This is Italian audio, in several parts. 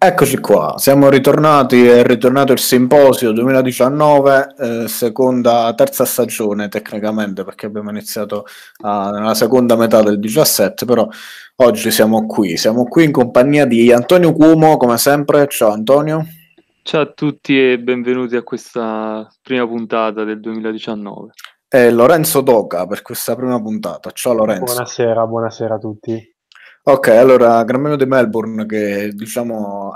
Eccoci qua, siamo ritornati, è ritornato il simposio 2019, terza stagione tecnicamente, perché abbiamo iniziato nella seconda metà del 2017, però oggi siamo qui in compagnia di Antonio Cuomo, come sempre. Ciao Antonio. Ciao a tutti e benvenuti a questa prima puntata del 2019. E Lorenzo Doga per questa prima puntata. Ciao Lorenzo. Buonasera a tutti. Ok, allora, Gran Premio di Melbourne che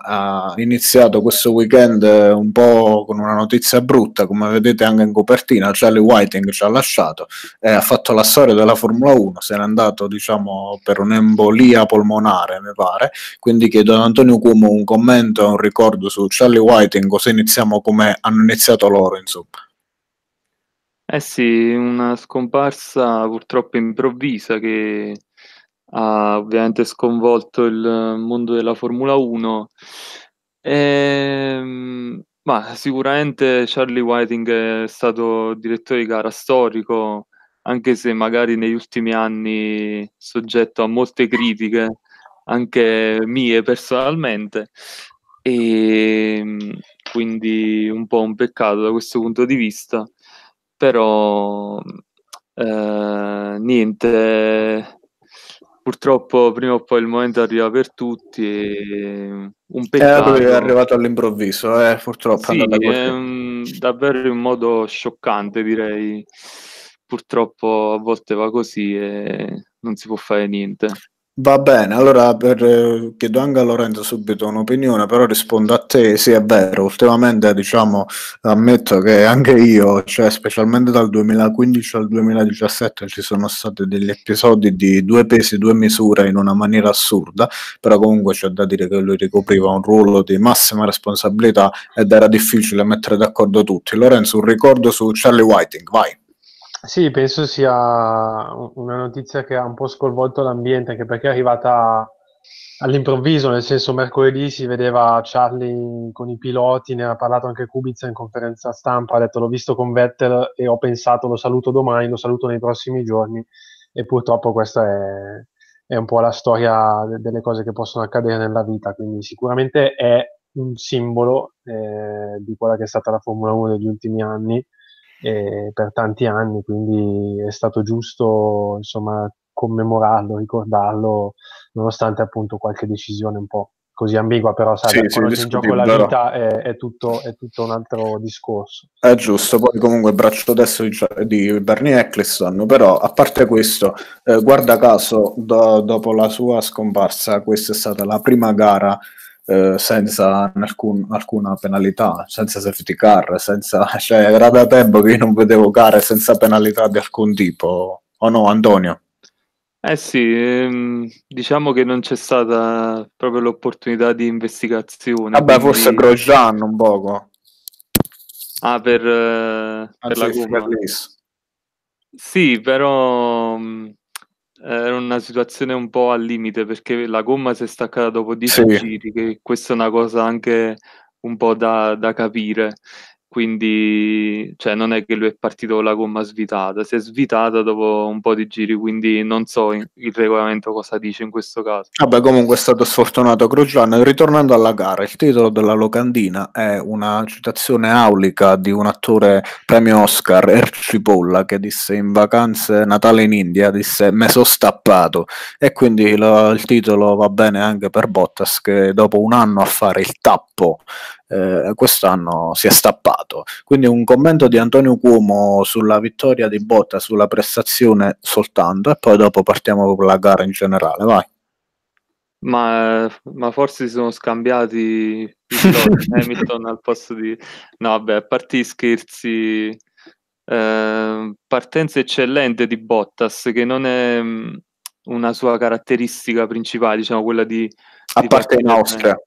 ha iniziato questo weekend un po' con una notizia brutta, come vedete anche in copertina. Charlie Whiting ci ha lasciato, ha fatto la storia della Formula 1, se n'è andato per un'embolia polmonare, mi pare, quindi chiedo ad Antonio Cuomo un commento e un ricordo su Charlie Whiting, così iniziamo come hanno iniziato loro, insomma. Eh sì, una scomparsa purtroppo improvvisa che ha ovviamente sconvolto il mondo della Formula 1, ma sicuramente Charlie Whiting è stato direttore di gara storico, anche se magari negli ultimi anni soggetto a molte critiche, anche mie personalmente, e quindi un po' un peccato da questo punto di vista, però niente, purtroppo prima o poi il momento arriva per tutti e un peccato. È arrivato all'improvviso, purtroppo. Sì, davvero in modo scioccante, direi. Purtroppo a volte va così e non si può fare niente. Va bene, allora chiedo anche a Lorenzo subito un'opinione, però rispondo a te. Sì, è vero, ultimamente ammetto che anche io, cioè specialmente dal 2015 al 2017 ci sono stati degli episodi di due pesi, due misure in una maniera assurda, però comunque c'è da dire che lui ricopriva un ruolo di massima responsabilità ed era difficile mettere d'accordo tutti. Lorenzo, un ricordo su Charlie Whiting, vai. Sì, penso sia una notizia che ha un po' sconvolto l'ambiente, anche perché è arrivata all'improvviso, nel senso mercoledì si vedeva Charlie con i piloti, ne ha parlato anche Kubica in conferenza stampa, ha detto l'ho visto con Vettel e ho pensato lo saluto domani, lo saluto nei prossimi giorni, e purtroppo questa è un po' la storia delle cose che possono accadere nella vita, quindi sicuramente è un simbolo di quella che è stata la Formula 1 degli ultimi anni, per tanti anni, quindi è stato giusto insomma commemorarlo, ricordarlo, nonostante appunto qualche decisione un po' così ambigua, però sai, quando c'è in gioco la vita è tutto un altro discorso. È giusto, poi comunque braccio destro di Bernie Ecclestone, però a parte questo, guarda caso dopo la sua scomparsa questa è stata la prima gara senza alcuna penalità, senza safety car, era da tempo che io non vedevo gare senza penalità di alcun tipo, o no Antonio? Eh sì, diciamo che non c'è stata proprio l'opportunità di investigazione. Vabbè, quindi forse Grosjean un poco per la gomma. Sì, però era una situazione un po' al limite, perché la gomma si è staccata dopo 10 giri, che questa è una cosa anche un po' da capire, quindi non è che lui è partito con la gomma svitata, si è svitata dopo un po' di giri, quindi non so il regolamento cosa dice in questo caso. Vabbè, comunque è stato sfortunato Grosjean. Ritornando alla gara, il titolo della locandina è una citazione aulica di un attore premio Oscar, Ercipolla, che disse in vacanze Natale in India, disse "me so stappato", e quindi il titolo va bene anche per Bottas, che dopo un anno a fare il tappo quest'anno si è stappato. Quindi un commento di Antonio Cuomo sulla vittoria di Bottas, sulla prestazione soltanto, e poi dopo partiamo con la gara in generale, vai. Ma forse si sono scambiati i piloti, Hamilton al posto di... No vabbè, a parte gli scherzi, partenza eccellente di Bottas, che non è una sua caratteristica principale, diciamo, quella di... A parte in Austria.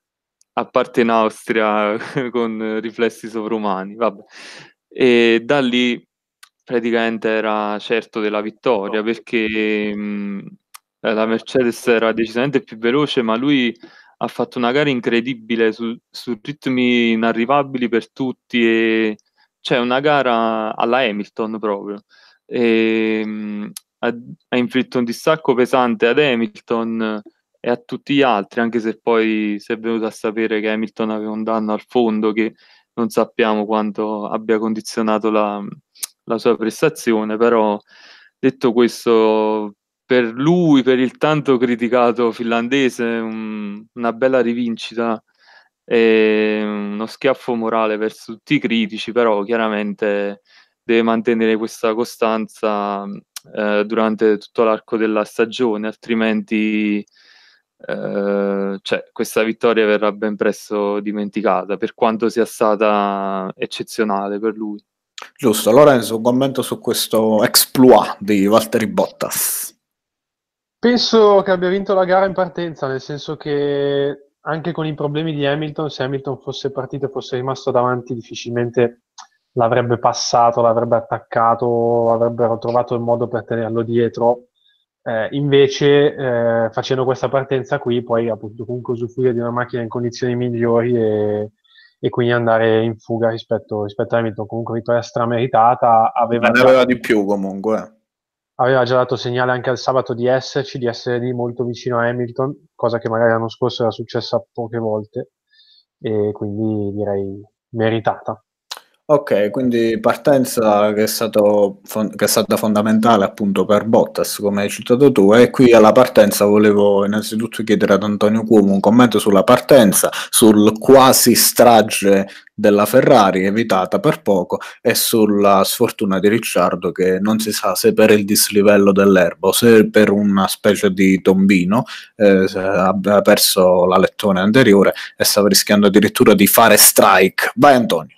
A parte in Austria con riflessi sovrumani, vabbè. E da lì praticamente era certo della vittoria, perché la Mercedes era decisamente più veloce, ma lui ha fatto una gara incredibile su ritmi inarrivabili per tutti, e una gara alla Hamilton proprio, e ha inflitto un distacco pesante ad Hamilton, e a tutti gli altri, anche se poi si è venuto a sapere che Hamilton aveva un danno al fondo che non sappiamo quanto abbia condizionato la sua prestazione. Però detto questo, per lui, per il tanto criticato finlandese, una bella rivincita e uno schiaffo morale verso tutti i critici, però chiaramente deve mantenere questa costanza durante tutto l'arco della stagione, altrimenti questa vittoria verrà ben presto dimenticata, per quanto sia stata eccezionale per lui. Giusto, Lorenzo, un commento su questo exploit di Valtteri Bottas? Penso che abbia vinto la gara in partenza, nel senso che anche con i problemi di Hamilton, se Hamilton fosse partito e fosse rimasto davanti, difficilmente l'avrebbe passato, l'avrebbe attaccato, avrebbero trovato il modo per tenerlo dietro. Invece, facendo questa partenza qui, poi ha potuto comunque usufruire di una macchina in condizioni migliori e quindi andare in fuga rispetto a Hamilton. Comunque vittoria strameritata. Aveva di più comunque. Aveva già dato segnale anche al sabato di esserci, di essere lì molto vicino a Hamilton, cosa che magari l'anno scorso era successa poche volte, e quindi direi meritata. Ok, quindi partenza che è stata fondamentale appunto per Bottas, come hai citato tu, e qui alla partenza volevo innanzitutto chiedere ad Antonio Cuomo un commento sulla partenza, sul quasi strage della Ferrari evitata per poco e sulla sfortuna di Ricciardo, che non si sa se per il dislivello dell'erba o se per una specie di tombino abbia perso la lettone anteriore e stava rischiando addirittura di fare strike. Vai Antonio.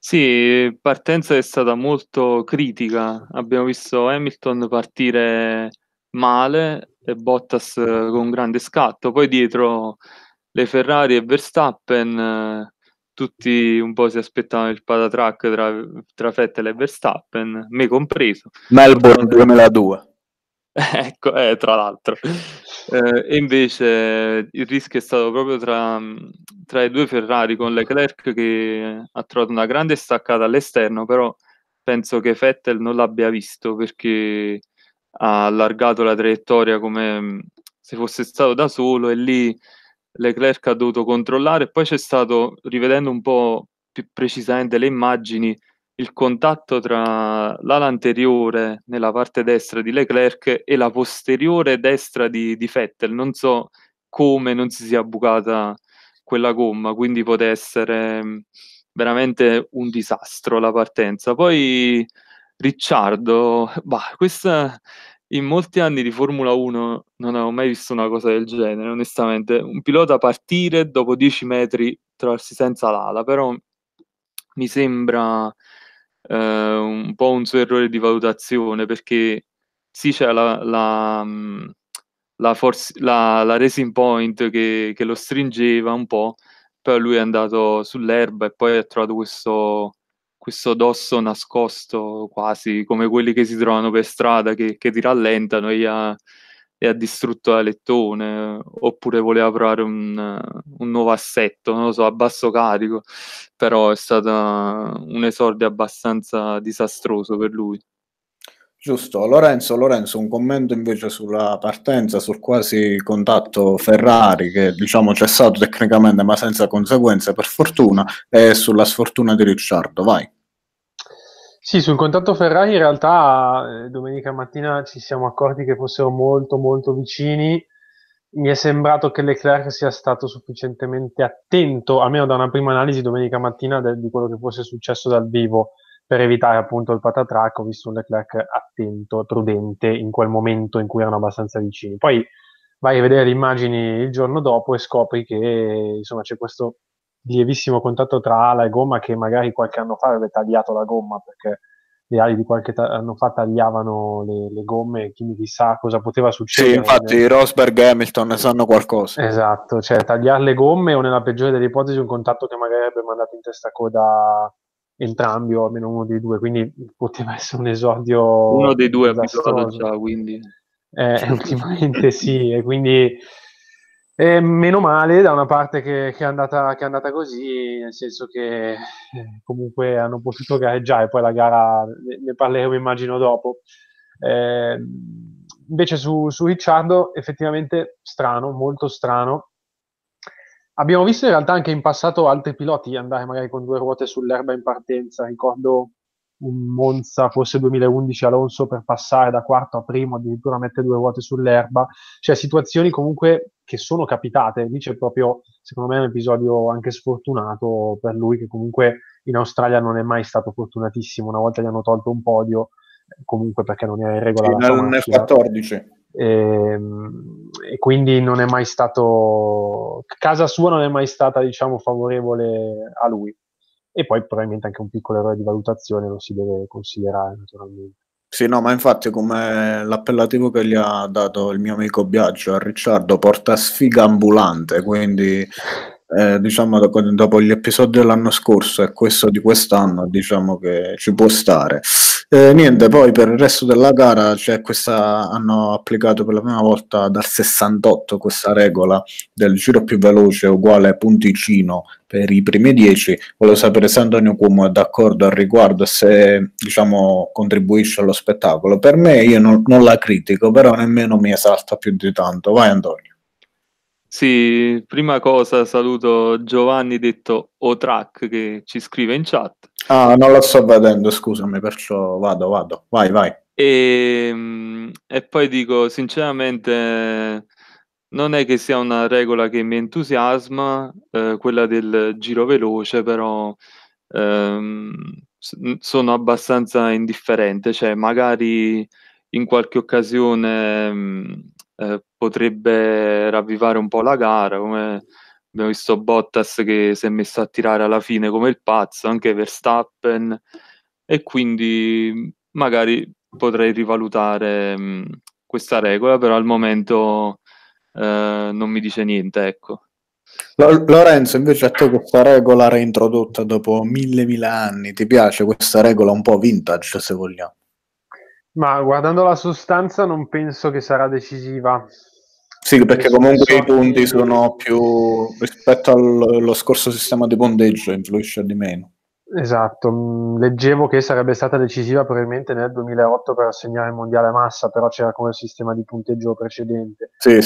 Sì, partenza è stata molto critica, abbiamo visto Hamilton partire male e Bottas con grande scatto, poi dietro le Ferrari e Verstappen. Tutti un po' si aspettavano il patatrack tra Vettel e Verstappen, me compreso. Melbourne 2002. Ecco, tra l'altro. E invece il rischio è stato proprio tra i due Ferrari, con Leclerc che ha trovato una grande staccata all'esterno, però penso che Vettel non l'abbia visto perché ha allargato la traiettoria come se fosse stato da solo e lì Leclerc ha dovuto controllare. E poi c'è stato, rivedendo un po' più precisamente le immagini, il contatto tra l'ala anteriore nella parte destra di Leclerc e la posteriore destra di Vettel. Non so come non si sia bucata quella gomma, quindi poteva essere veramente un disastro la partenza. Poi Ricciardo, questa... In molti anni di Formula 1 non avevo mai visto una cosa del genere, onestamente. Un pilota partire dopo 10 metri trovarsi senza l'ala, però mi sembra un po' un suo errore di valutazione, perché sì, c'è la racing point che lo stringeva un po', però lui è andato sull'erba e poi ha trovato questo dosso nascosto, quasi come quelli che si trovano per strada che ti rallentano, e ha distrutto la lettone. Oppure voleva provare un nuovo assetto, non lo so, a basso carico, però è stato un esordio abbastanza disastroso per lui. Giusto, Lorenzo, un commento invece sulla partenza, sul quasi contatto Ferrari che diciamo c'è stato tecnicamente ma senza conseguenze per fortuna, e sulla sfortuna di Ricciardo, vai. Sì, sul contatto Ferrari in realtà domenica mattina ci siamo accorti che fossero molto molto vicini. Mi è sembrato che Leclerc sia stato sufficientemente attento, almeno da una prima analisi domenica mattina, di quello che fosse successo dal vivo, per evitare appunto il patatrack. Ho visto un Leclerc attento, prudente in quel momento in cui erano abbastanza vicini. Poi vai a vedere le immagini il giorno dopo e scopri che insomma c'è questo lievissimo contatto tra ala e gomma, che magari qualche anno fa aveva tagliato la gomma, perché le ali di qualche anno fa tagliavano le gomme, quindi chissà cosa poteva succedere. Sì, infatti Rosberg e Hamilton ne sanno qualcosa. Esatto, cioè tagliare le gomme, o nella peggiore delle ipotesi un contatto che magari avrebbe mandato in testa a coda entrambi o almeno uno dei due, quindi poteva essere un esordio. Uno dei due ha pilotato già, quindi ultimamente sì, e quindi meno male da una parte che è andata così, nel senso che comunque hanno potuto gareggiare. Poi la gara ne parleremo immagino dopo, Invece su Ricciardo effettivamente strano, molto strano. Abbiamo visto in realtà anche in passato altri piloti andare magari con due ruote sull'erba in partenza. Ricordo un Monza, forse 2011, Alonso per passare da quarto a primo addirittura mette due ruote sull'erba, cioè situazioni comunque che sono capitate. Lì c'è proprio, secondo me, un episodio anche sfortunato per lui, che comunque in Australia non è mai stato fortunatissimo. Una volta gli hanno tolto un podio comunque perché non era in regola, sì, non è 14, e quindi non è mai stato, casa sua non è mai stata, diciamo, favorevole a lui. E poi probabilmente anche un piccolo errore di valutazione lo si deve considerare, naturalmente. Sì, no, ma infatti, come l'appellativo che gli ha dato il mio amico Biagio a Ricciardo, porta sfiga ambulante, quindi diciamo dopo gli episodi dell'anno scorso e questo di quest'anno, diciamo che ci può stare. Niente, poi per il resto della gara, cioè, questa hanno applicato per la prima volta dal 68 questa regola del giro più veloce uguale punticino per i primi 10. Volevo sapere se Antonio Cuomo è d'accordo al riguardo, se, diciamo, contribuisce allo spettacolo. Per me, io non la critico, però nemmeno mi esalta più di tanto. Vai Antonio. Sì, prima cosa saluto Giovanni detto Otrack che ci scrive in chat. Ah, non lo sto vedendo, scusami, perciò vado, vai. E poi dico, sinceramente, non è che sia una regola che mi entusiasma, quella del giro veloce, però sono abbastanza indifferente, cioè magari in qualche occasione potrebbe ravvivare un po' la gara, come abbiamo visto Bottas che si è messo a tirare alla fine come il pazzo, anche Verstappen, e quindi magari potrei rivalutare questa regola, però al momento non mi dice niente, ecco. Lorenzo, invece a te questa regola reintrodotta dopo mille anni, ti piace questa regola un po' vintage, se vogliamo? Ma guardando la sostanza non penso che sarà decisiva. Sì, perché comunque i punti sono più, rispetto allo scorso sistema di punteggio, influisce di meno. Esatto, leggevo che sarebbe stata decisiva probabilmente nel 2008 per assegnare il mondiale a Massa, però c'era come il sistema di punteggio precedente. Sì.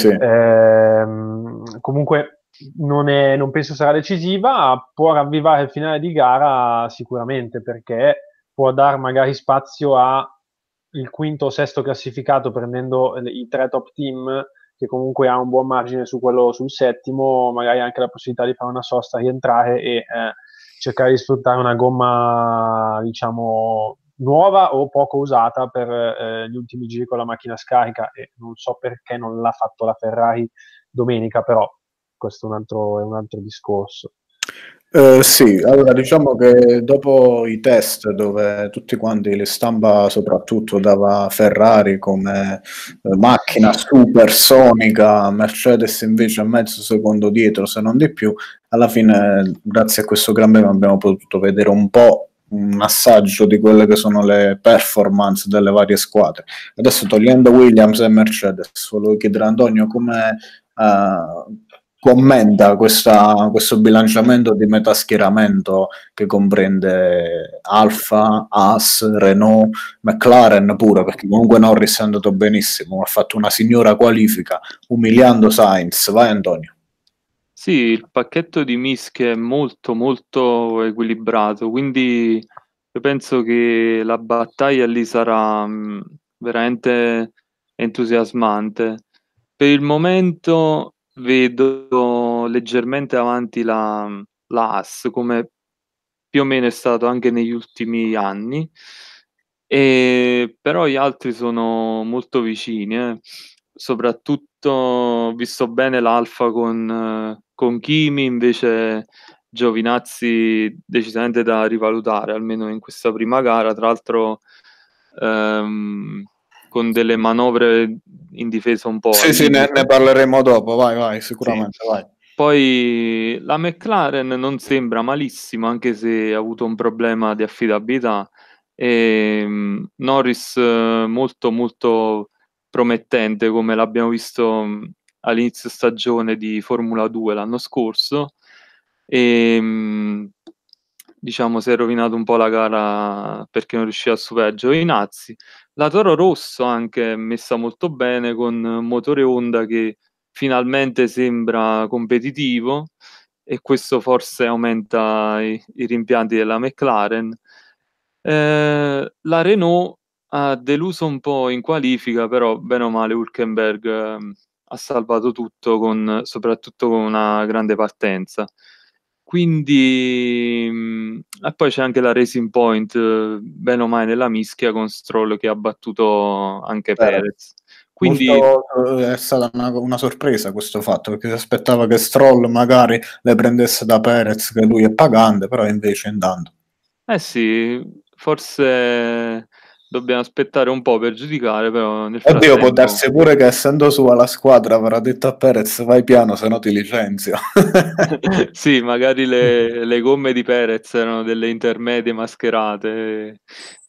Comunque non penso sarà decisiva, può ravvivare il finale di gara sicuramente, perché può dar magari spazio a il quinto o sesto classificato prendendo i tre top team, che comunque ha un buon margine su quello, sul settimo, magari anche la possibilità di fare una sosta, rientrare e cercare di sfruttare una gomma, diciamo, nuova o poco usata per gli ultimi giri con la macchina scarica, e non so perché non l'ha fatto la Ferrari domenica, però questo è un altro discorso. Sì, allora diciamo che dopo i test dove tutti quanti, le stampa soprattutto, dava Ferrari come macchina supersonica, Mercedes invece a mezzo secondo dietro, se non di più, alla fine grazie a questo Gran Premio abbiamo potuto vedere un po' un assaggio di quelle che sono le performance delle varie squadre. Adesso, togliendo Williams e Mercedes, volevo chiedere a Antonio come commenta questo bilanciamento di metà schieramento che comprende Alfa, Haas, Renault, McLaren pure, perché comunque Norris è andato benissimo, ha fatto una signora qualifica umiliando Sainz. Vai Antonio. Sì, il pacchetto di mischie è molto molto equilibrato, quindi io penso che la battaglia lì sarà veramente entusiasmante. Per il momento vedo leggermente avanti la Haas, come più o meno è stato anche negli ultimi anni, però gli altri sono molto vicini, soprattutto visto bene l'Alfa con Kimi, invece Giovinazzi decisamente da rivalutare, almeno in questa prima gara, tra l'altro con delle manovre in difesa un po'. Sì, ne parleremo dopo, vai, sicuramente, sì. Vai. Poi la McLaren non sembra malissimo, anche se ha avuto un problema di affidabilità, e Norris molto molto promettente, come l'abbiamo visto all'inizio stagione di Formula 2 l'anno scorso, e diciamo, si è rovinato un po' la gara perché non riusciva a superare Giovinazzi. La Toro Rosso anche messa molto bene, con motore Honda che finalmente sembra competitivo, e questo forse aumenta i rimpianti della McLaren. La Renault ha deluso un po' in qualifica, però bene o male Hülkenberg ha salvato tutto, soprattutto con una grande partenza. Quindi poi c'è anche la Racing Point, bene o male nella mischia, con Stroll che ha battuto anche Perez. Quindi è stata una sorpresa questo fatto, perché si aspettava che Stroll magari le prendesse da Perez, che lui è pagante, però invece andando. Eh sì, forse dobbiamo aspettare un po' per giudicare, però nel frattempo... Oddio, può darsi pure che essendo sua la squadra avrà detto a Perez vai piano, se no ti licenzio. Sì, magari le gomme di Perez erano delle intermedie mascherate,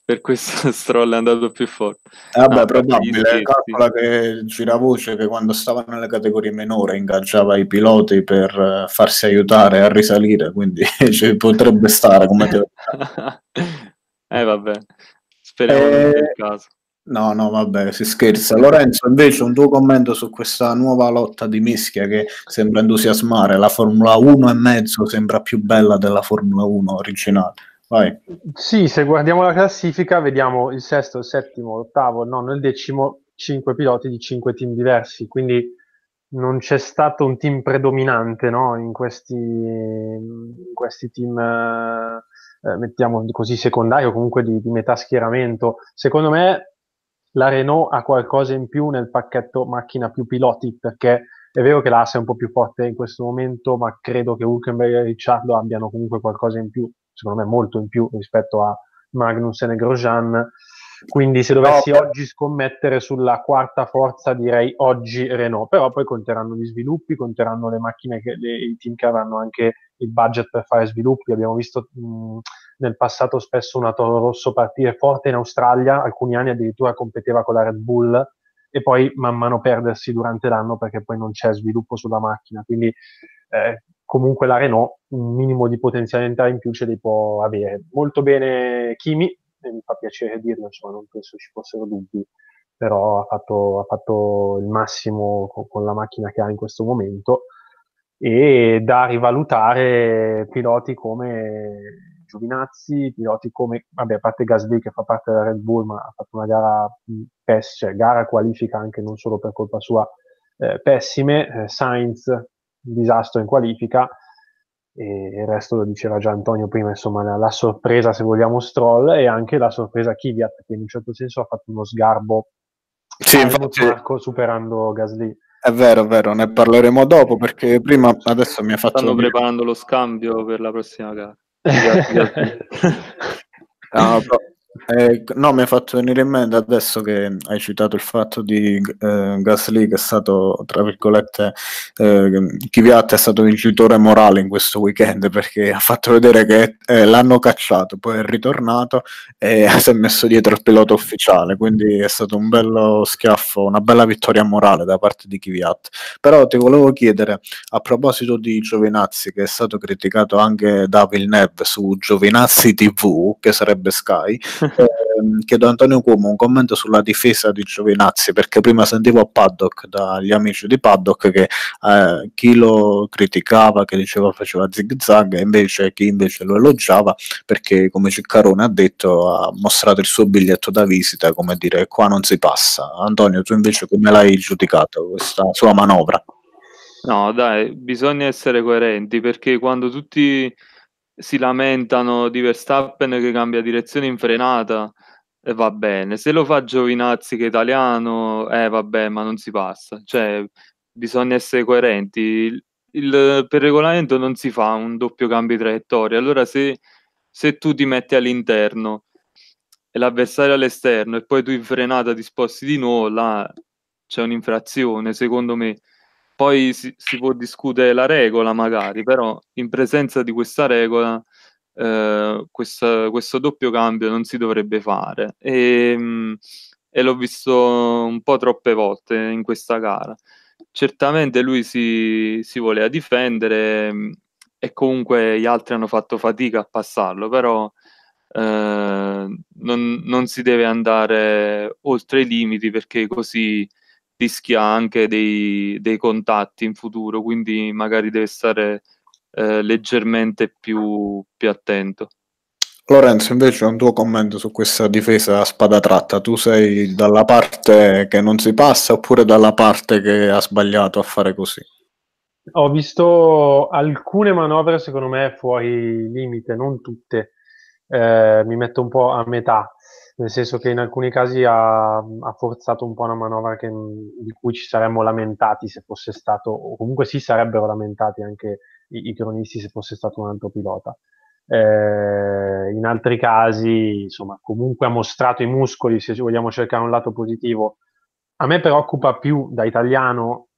per questo Stroll è andato più forte. Vabbè, probabile. Calcola che giravoce che quando stava nelle categorie minore ingaggiava i piloti per farsi aiutare a risalire, quindi cioè, potrebbe stare come teoria. Vabbè. Speriamo nel caso. No, vabbè, si scherza. Lorenzo, invece un tuo commento su questa nuova lotta di mischia che sembra entusiasmare. La Formula 1 e mezzo sembra più bella della Formula 1 originale. Vai. Sì, se guardiamo la classifica vediamo il sesto, il settimo, l'ottavo, il nono e il decimo, 5 piloti di 5 team diversi, quindi non c'è stato un team predominante, no? in questi team... mettiamo così secondario, comunque di metà schieramento. Secondo me la Renault ha qualcosa in più nel pacchetto macchina più piloti, perché è vero che la Haas è un po' più forte in questo momento, ma credo che Hülkenberg e Ricciardo abbiano comunque qualcosa in più, secondo me molto in più rispetto a Magnussen e Grosjean. Quindi se dovessi oggi scommettere sulla quarta forza direi oggi Renault, però poi conteranno gli sviluppi, conteranno le macchine, i team che avranno anche il budget per fare sviluppi. Abbiamo visto nel passato spesso una Toro Rosso partire forte in Australia, alcuni anni addirittura competeva con la Red Bull, e poi man mano perdersi durante l'anno perché poi non c'è sviluppo sulla macchina. Quindi comunque la Renault un minimo di potenzialità in più ce li può avere. Molto bene Kimi, e mi fa piacere dirlo, insomma, non penso ci fossero dubbi, però ha fatto il massimo con la macchina che ha in questo momento, e da rivalutare piloti come Giovinazzi, piloti come, vabbè, a parte Gasly che fa parte della Red Bull, ma ha fatto una gara gara qualifica anche non solo per colpa sua pessime, Sainz disastro in qualifica, e il resto lo diceva già Antonio prima, insomma la sorpresa se vogliamo Stroll, e anche la sorpresa Kvyat, che in un certo senso ha fatto uno sgarbo, sì, infatti, superando Gasly. È vero, ne parleremo dopo, perché prima adesso mi ha fatto... Stanno preparando lo scambio per la prossima gara. No, mi ha fatto venire in mente adesso che hai citato il fatto di Gasly, che è stato, tra virgolette, Kvyat è stato vincitore morale in questo weekend, perché ha fatto vedere che l'hanno cacciato, poi è ritornato e si è messo dietro il pilota ufficiale, quindi è stato un bello schiaffo, una bella vittoria morale da parte di Kvyat. Però ti volevo chiedere, a proposito di Giovinazzi, che è stato criticato anche da Villeneuve su Giovinazzi TV, che sarebbe Sky, chiedo a Antonio Cuomo un commento sulla difesa di Giovinazzi, perché prima sentivo a Paddock, dagli amici di Paddock, che chi lo criticava, che diceva faceva zig zag, e invece chi invece lo elogiava, perché come Ciccarone ha detto, ha mostrato il suo biglietto da visita, come dire, qua non si passa. Antonio, tu invece come l'hai giudicato questa sua manovra? No dai, bisogna essere coerenti, perché quando tutti si lamentano di Verstappen che cambia direzione in frenata, va bene, se lo fa Giovinazzi che è italiano, vabbè, ma non si passa. Cioè, bisogna essere coerenti. Per regolamento non si fa un doppio cambio di traiettoria. Allora se tu ti metti all'interno e l'avversario all'esterno e poi tu in frenata ti sposti di nuovo, là c'è un'infrazione, secondo me. Poi si può discutere la regola magari, però in presenza di questa regola questo doppio cambio non si dovrebbe fare, e l'ho visto un po' troppe volte in questa gara. Certamente lui si voleva difendere, e comunque gli altri hanno fatto fatica a passarlo, però non si deve andare oltre i limiti, perché così rischia anche dei contatti in futuro, quindi magari deve stare leggermente più attento. Lorenzo, invece un tuo commento su questa difesa a spada tratta. Tu sei dalla parte che non si passa oppure dalla parte che ha sbagliato a fare così? Ho visto alcune manovre secondo me fuori limite, non tutte, mi metto un po' a metà, nel senso che in alcuni casi ha forzato un po' una manovra di cui ci saremmo lamentati se fosse stato, o comunque si sarebbero lamentati anche i cronisti se fosse stato un altro pilota. In altri casi insomma comunque ha mostrato i muscoli, se vogliamo cercare un lato positivo. A me preoccupa più da italiano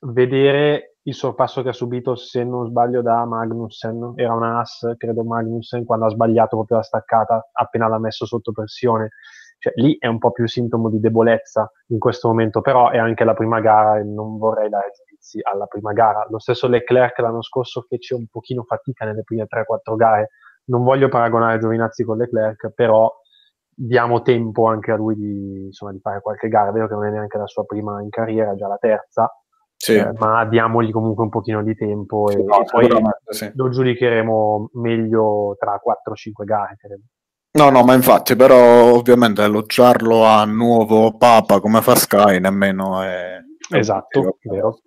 vedere il sorpasso che ha subito, se non sbaglio, da Magnussen. Era una Haas, credo, Magnussen, quando ha sbagliato proprio la staccata appena l'ha messo sotto pressione, cioè lì è un po' più sintomo di debolezza in questo momento, però è anche la prima gara e non vorrei dare giudizi alla prima gara. Lo stesso Leclerc l'anno scorso fece un pochino fatica nelle prime 3-4 gare. Non voglio paragonare Giovinazzi con Leclerc, però diamo tempo anche a lui di fare qualche gara. Vedo che non è neanche la sua prima in carriera, già la terza, sì. Ma diamogli comunque un pochino di tempo, sì, e poi sì, lo giudicheremo meglio tra 4-5 gare, credo. No, ma infatti, però ovviamente elogiarlo a nuovo Papa come fa Sky nemmeno è... Esatto, vero.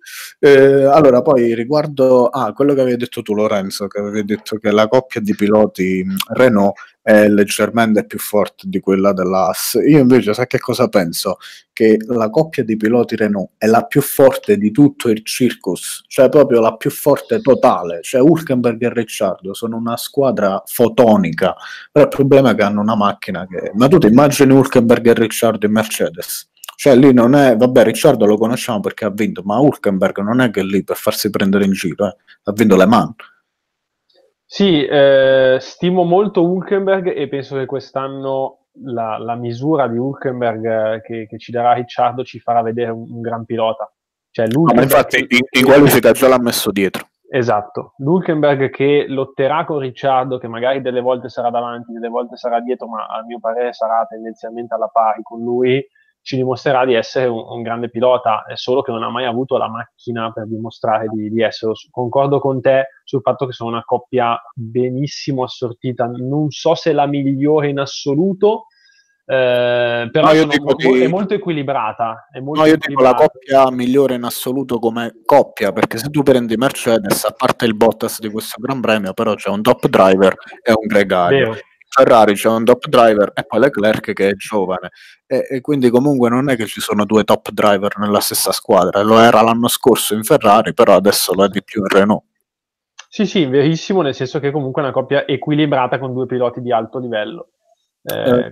Allora, poi riguardo a quello che avevi detto tu, Lorenzo, che avevi detto che la coppia di piloti Renault è leggermente più forte di quella della Haas. Io invece, sai che cosa penso? Che la coppia di piloti Renault è la più forte di tutto il circus, cioè proprio la più forte totale. Cioè Hülkenberg e Ricciardo sono una squadra fotonica, però il problema è che hanno una macchina che... Ma tu ti immagini Hülkenberg e Ricciardo in Mercedes? Cioè lì non è, vabbè, Ricciardo lo conosciamo perché ha vinto, ma Hülkenberg non è che è lì per farsi prendere in giro, ha vinto Le Mans. Sì, stimo molto Hülkenberg e penso che quest'anno la misura di Hülkenberg che ci darà Ricciardo ci farà vedere un gran pilota. Cioè, ma infatti in qualifica già l'ha messo dietro. Esatto, Hülkenberg che lotterà con Ricciardo, che magari delle volte sarà davanti, delle volte sarà dietro, ma a mio parere sarà tendenzialmente alla pari con lui, ci dimostrerà di essere un grande pilota, è solo che non ha mai avuto la macchina per dimostrare di esserlo. Concordo con te sul fatto che sono una coppia benissimo assortita, non so se la migliore in assoluto, però è molto equilibrata. Dico la coppia migliore in assoluto come coppia, perché se tu prendi Mercedes, a parte il Bottas di questo Gran Premio, però c'è un top driver e un gregario. Vero. Ferrari c'è un top driver e poi Leclerc che è giovane, e quindi comunque non è che ci sono due top driver nella stessa squadra. Lo era l'anno scorso in Ferrari, però adesso lo è di più in Renault. Sì, verissimo, nel senso che comunque è una coppia equilibrata con due piloti di alto livello,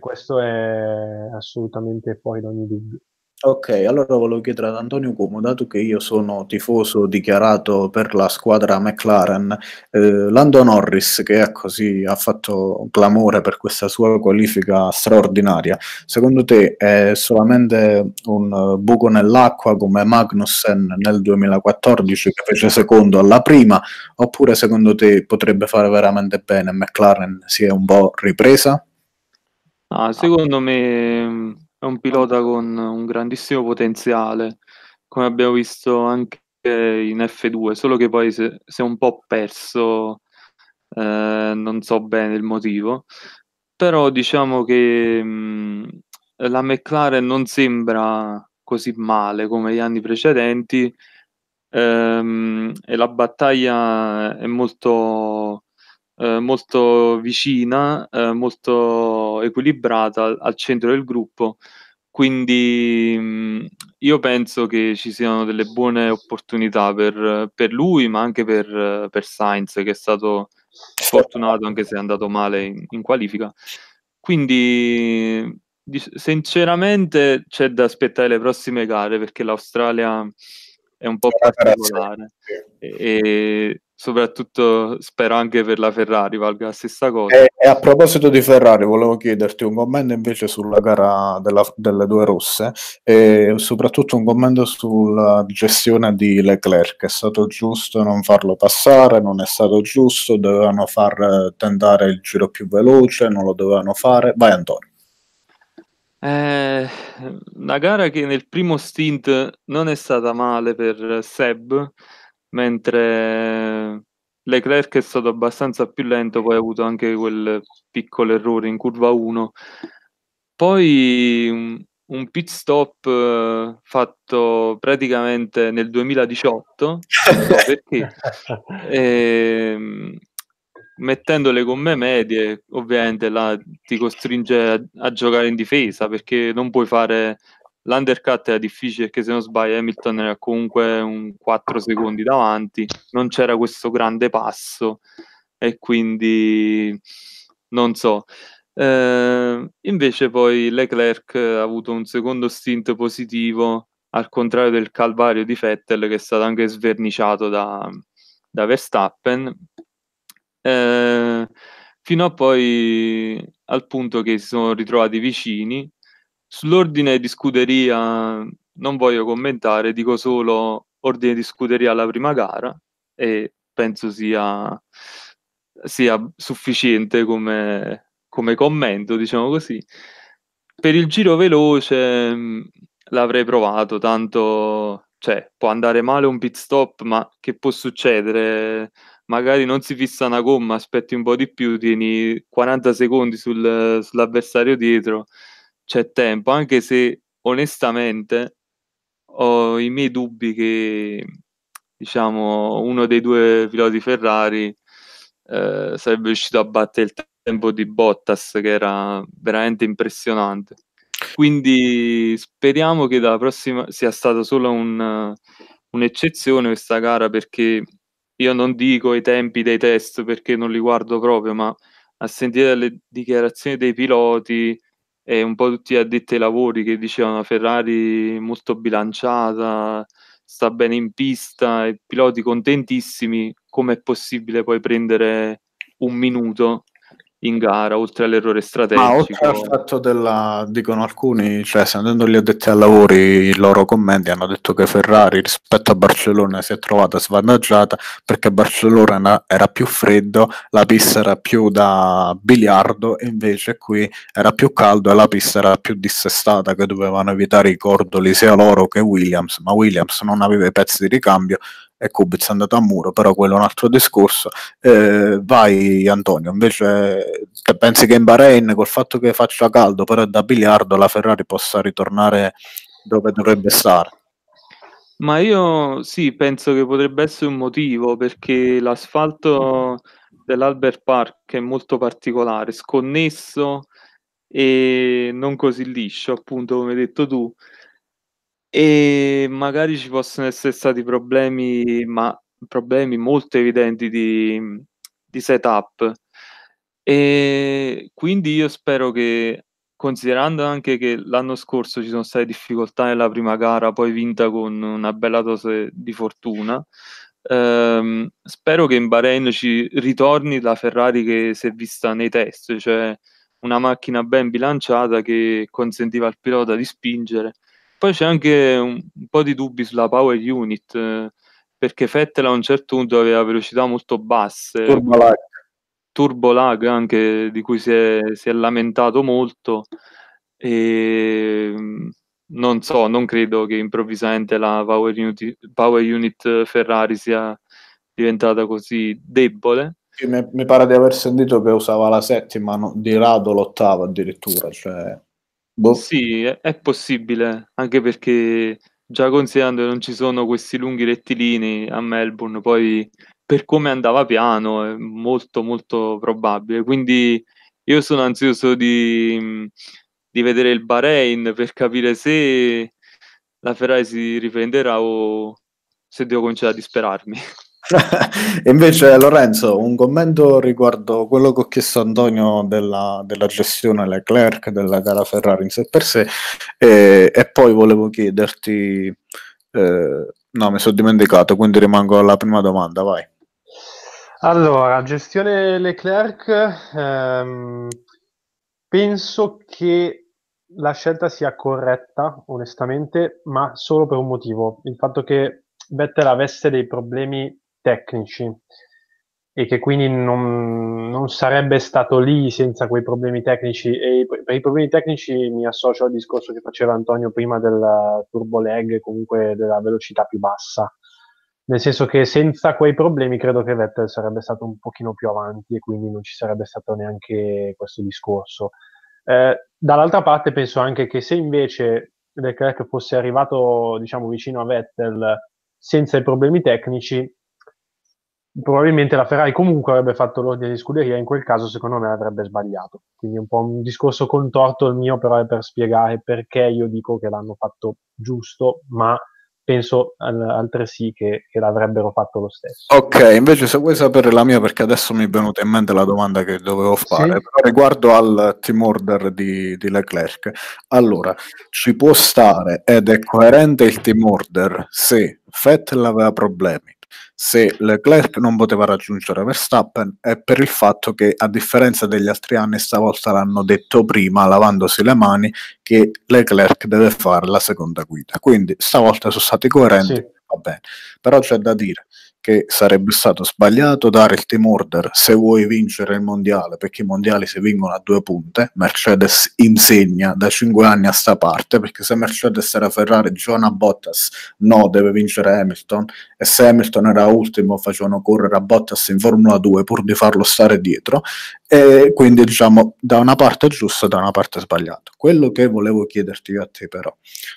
questo è assolutamente fuori da ogni dubbio. Ok, allora volevo chiedere ad Antonio Cuomo, dato che io sono tifoso dichiarato per la squadra McLaren, Lando Norris, che ha fatto clamore per questa sua qualifica straordinaria, secondo te è solamente un buco nell'acqua come Magnussen nel 2014 che fece secondo alla prima, oppure secondo te potrebbe fare veramente bene, McLaren si è un po' ripresa? Ah, secondo me... è un pilota con un grandissimo potenziale, come abbiamo visto anche in F2, solo che poi si è un po' perso, non so bene il motivo, però diciamo che la McLaren non sembra così male come gli anni precedenti, e la battaglia è molto vicina, molto equilibrata al centro del gruppo, quindi io penso che ci siano delle buone opportunità per lui, ma anche per Sainz, che è stato fortunato anche se è andato male in qualifica, quindi sinceramente c'è da aspettare le prossime gare, perché l'Australia è un po' particolare e soprattutto spero anche per la Ferrari valga la stessa cosa. E a proposito di Ferrari volevo chiederti un commento invece sulla gara delle due rosse e soprattutto un commento sulla gestione di Leclerc. È stato giusto non farlo passare? Non è stato giusto? Dovevano far tentare il giro più veloce, non lo dovevano fare? Vai Antonio. Una gara che nel primo stint non è stata male per Seb, mentre Leclerc è stato abbastanza più lento, poi ha avuto anche quel piccolo errore in curva 1, poi un pit stop fatto praticamente nel 2018 perché mettendole gomme medie ovviamente là ti costringe a giocare in difesa, perché non puoi fare l'undercut. Era difficile perché se non sbaglio Hamilton era comunque un 4 secondi davanti, non c'era questo grande passo e quindi non so. Invece poi Leclerc ha avuto un secondo stint positivo, al contrario del calvario di Vettel che è stato anche sverniciato da Verstappen, fino a poi al punto che si sono ritrovati vicini. Sull'ordine di scuderia non voglio commentare, dico solo ordine di scuderia alla prima gara e penso sia sufficiente come commento, diciamo così. Per il giro veloce l'avrei provato, tanto cioè, può andare male un pit stop, ma che può succedere? Magari non si fissa una gomma, aspetti un po' di più, tieni 40 secondi sull'avversario dietro, c'è tempo, anche se onestamente ho i miei dubbi che diciamo uno dei due piloti Ferrari sarebbe riuscito a battere il tempo di Bottas, che era veramente impressionante. Quindi speriamo che dalla prossima sia stata solo un'eccezione questa gara, perché io non dico i tempi dei test perché non li guardo proprio, ma a sentire le dichiarazioni dei piloti e un po' tutti gli addetti ai lavori che dicevano Ferrari molto bilanciata, sta bene in pista, e piloti contentissimi, com'è possibile poi prendere un minuto in gara oltre all'errore strategico? Ma oltre al fatto dicono alcuni, cioè sentendo gli addetti ai lavori i loro commenti, hanno detto che Ferrari rispetto a Barcellona si è trovata svantaggiata perché Barcellona era più freddo, la pista era più da biliardo, e invece qui era più caldo e la pista era più dissestata, che dovevano evitare i cordoli sia loro che Williams, ma Williams non aveva i pezzi di ricambio e Kubica è andato a muro, però quello è un altro discorso. Vai Antonio, invece te pensi che in Bahrain, col fatto che faccia caldo però da biliardo, la Ferrari possa ritornare dove dovrebbe stare? Ma io sì, penso che potrebbe essere un motivo, perché l'asfalto dell'Albert Park è molto particolare, sconnesso e non così liscio, appunto come hai detto tu, e magari ci possono essere stati problemi, ma problemi molto evidenti di setup, e quindi io spero che, considerando anche che l'anno scorso ci sono state difficoltà nella prima gara poi vinta con una bella dose di fortuna, spero che in Bahrain ci ritorni la Ferrari che si è vista nei test, cioè una macchina ben bilanciata che consentiva al pilota di spingere. Poi c'è anche un po' di dubbi sulla power unit, perché Vettel a un certo punto aveva velocità molto basse, turbo lag anche, di cui si è lamentato molto, e non so, non credo che improvvisamente la power unit Ferrari sia diventata così debole. Mi pare di aver sentito che usava la settima, di rado l'ottava addirittura, cioè... Boh. Sì, è possibile, anche perché già considerando che non ci sono questi lunghi rettilini a Melbourne, poi per come andava piano è molto molto probabile. Quindi io sono ansioso di vedere il Bahrain per capire se la Ferrari si riprenderà o se devo cominciare a disperarmi. Invece Lorenzo, un commento riguardo quello che ho chiesto a Antonio della gestione Leclerc della gara Ferrari in sé per sé, e poi volevo chiederti no, mi sono dimenticato, quindi rimango alla prima domanda, vai. Allora, gestione Leclerc, penso che la scelta sia corretta, onestamente, ma solo per un motivo, il fatto che Vettel avesse dei problemi tecnici e che quindi non sarebbe stato lì senza quei problemi tecnici, e per i problemi tecnici mi associo al discorso che faceva Antonio prima del turbo lag, comunque della velocità più bassa. Nel senso che senza quei problemi credo che Vettel sarebbe stato un pochino più avanti e quindi non ci sarebbe stato neanche questo discorso. Dall'altra parte penso anche che se invece Leclerc fosse arrivato, diciamo, vicino a Vettel senza i problemi tecnici, probabilmente la Ferrari comunque avrebbe fatto l'ordine di scuderia e in quel caso secondo me avrebbe sbagliato. Quindi è un po' un discorso contorto il mio, però è per spiegare perché io dico che l'hanno fatto giusto, ma penso altresì che l'avrebbero fatto lo stesso. Ok, invece se vuoi sapere la mia, perché adesso mi è venuta in mente la domanda che dovevo fare, sì? Però riguardo al team order di Leclerc. Allora, ci può stare ed è coerente il team order se Vettel aveva problemi, se Leclerc non poteva raggiungere Verstappen, è per il fatto che, a differenza degli altri anni, stavolta l'hanno detto prima, lavandosi le mani, che Leclerc deve fare la seconda guida, quindi stavolta sono stati coerenti, sì. Va bene, però c'è da dire che sarebbe stato sbagliato dare il team order se vuoi vincere il mondiale, perché i mondiali si vincono a 2 punte. Mercedes insegna da 5 anni a sta parte, perché se Mercedes era Ferrari dicevano a Bottas no, deve vincere Hamilton, e se Hamilton era ultimo facevano correre a Bottas in Formula 2 pur di farlo stare dietro, e quindi diciamo da una parte giusta, da una parte sbagliato. Quello che volevo chiederti a te però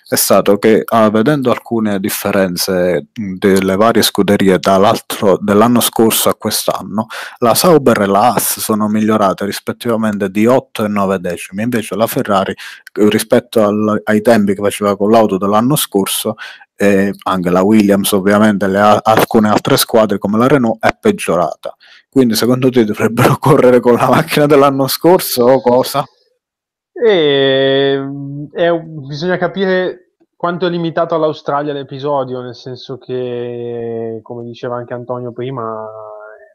è stato che vedendo alcune differenze delle varie scuderie dall'anno scorso a quest'anno, la Sauber e la Haas sono migliorate rispettivamente di 8 e 9 decimi, invece la Ferrari rispetto ai tempi che faceva con l'auto dell'anno scorso, anche la Williams ovviamente, alcune altre squadre come la Renault, è peggiorata. Quindi secondo te dovrebbero correre con la macchina dell'anno scorso o cosa? Bisogna capire quanto è limitato all'Australia l'episodio, nel senso che, come diceva anche Antonio prima,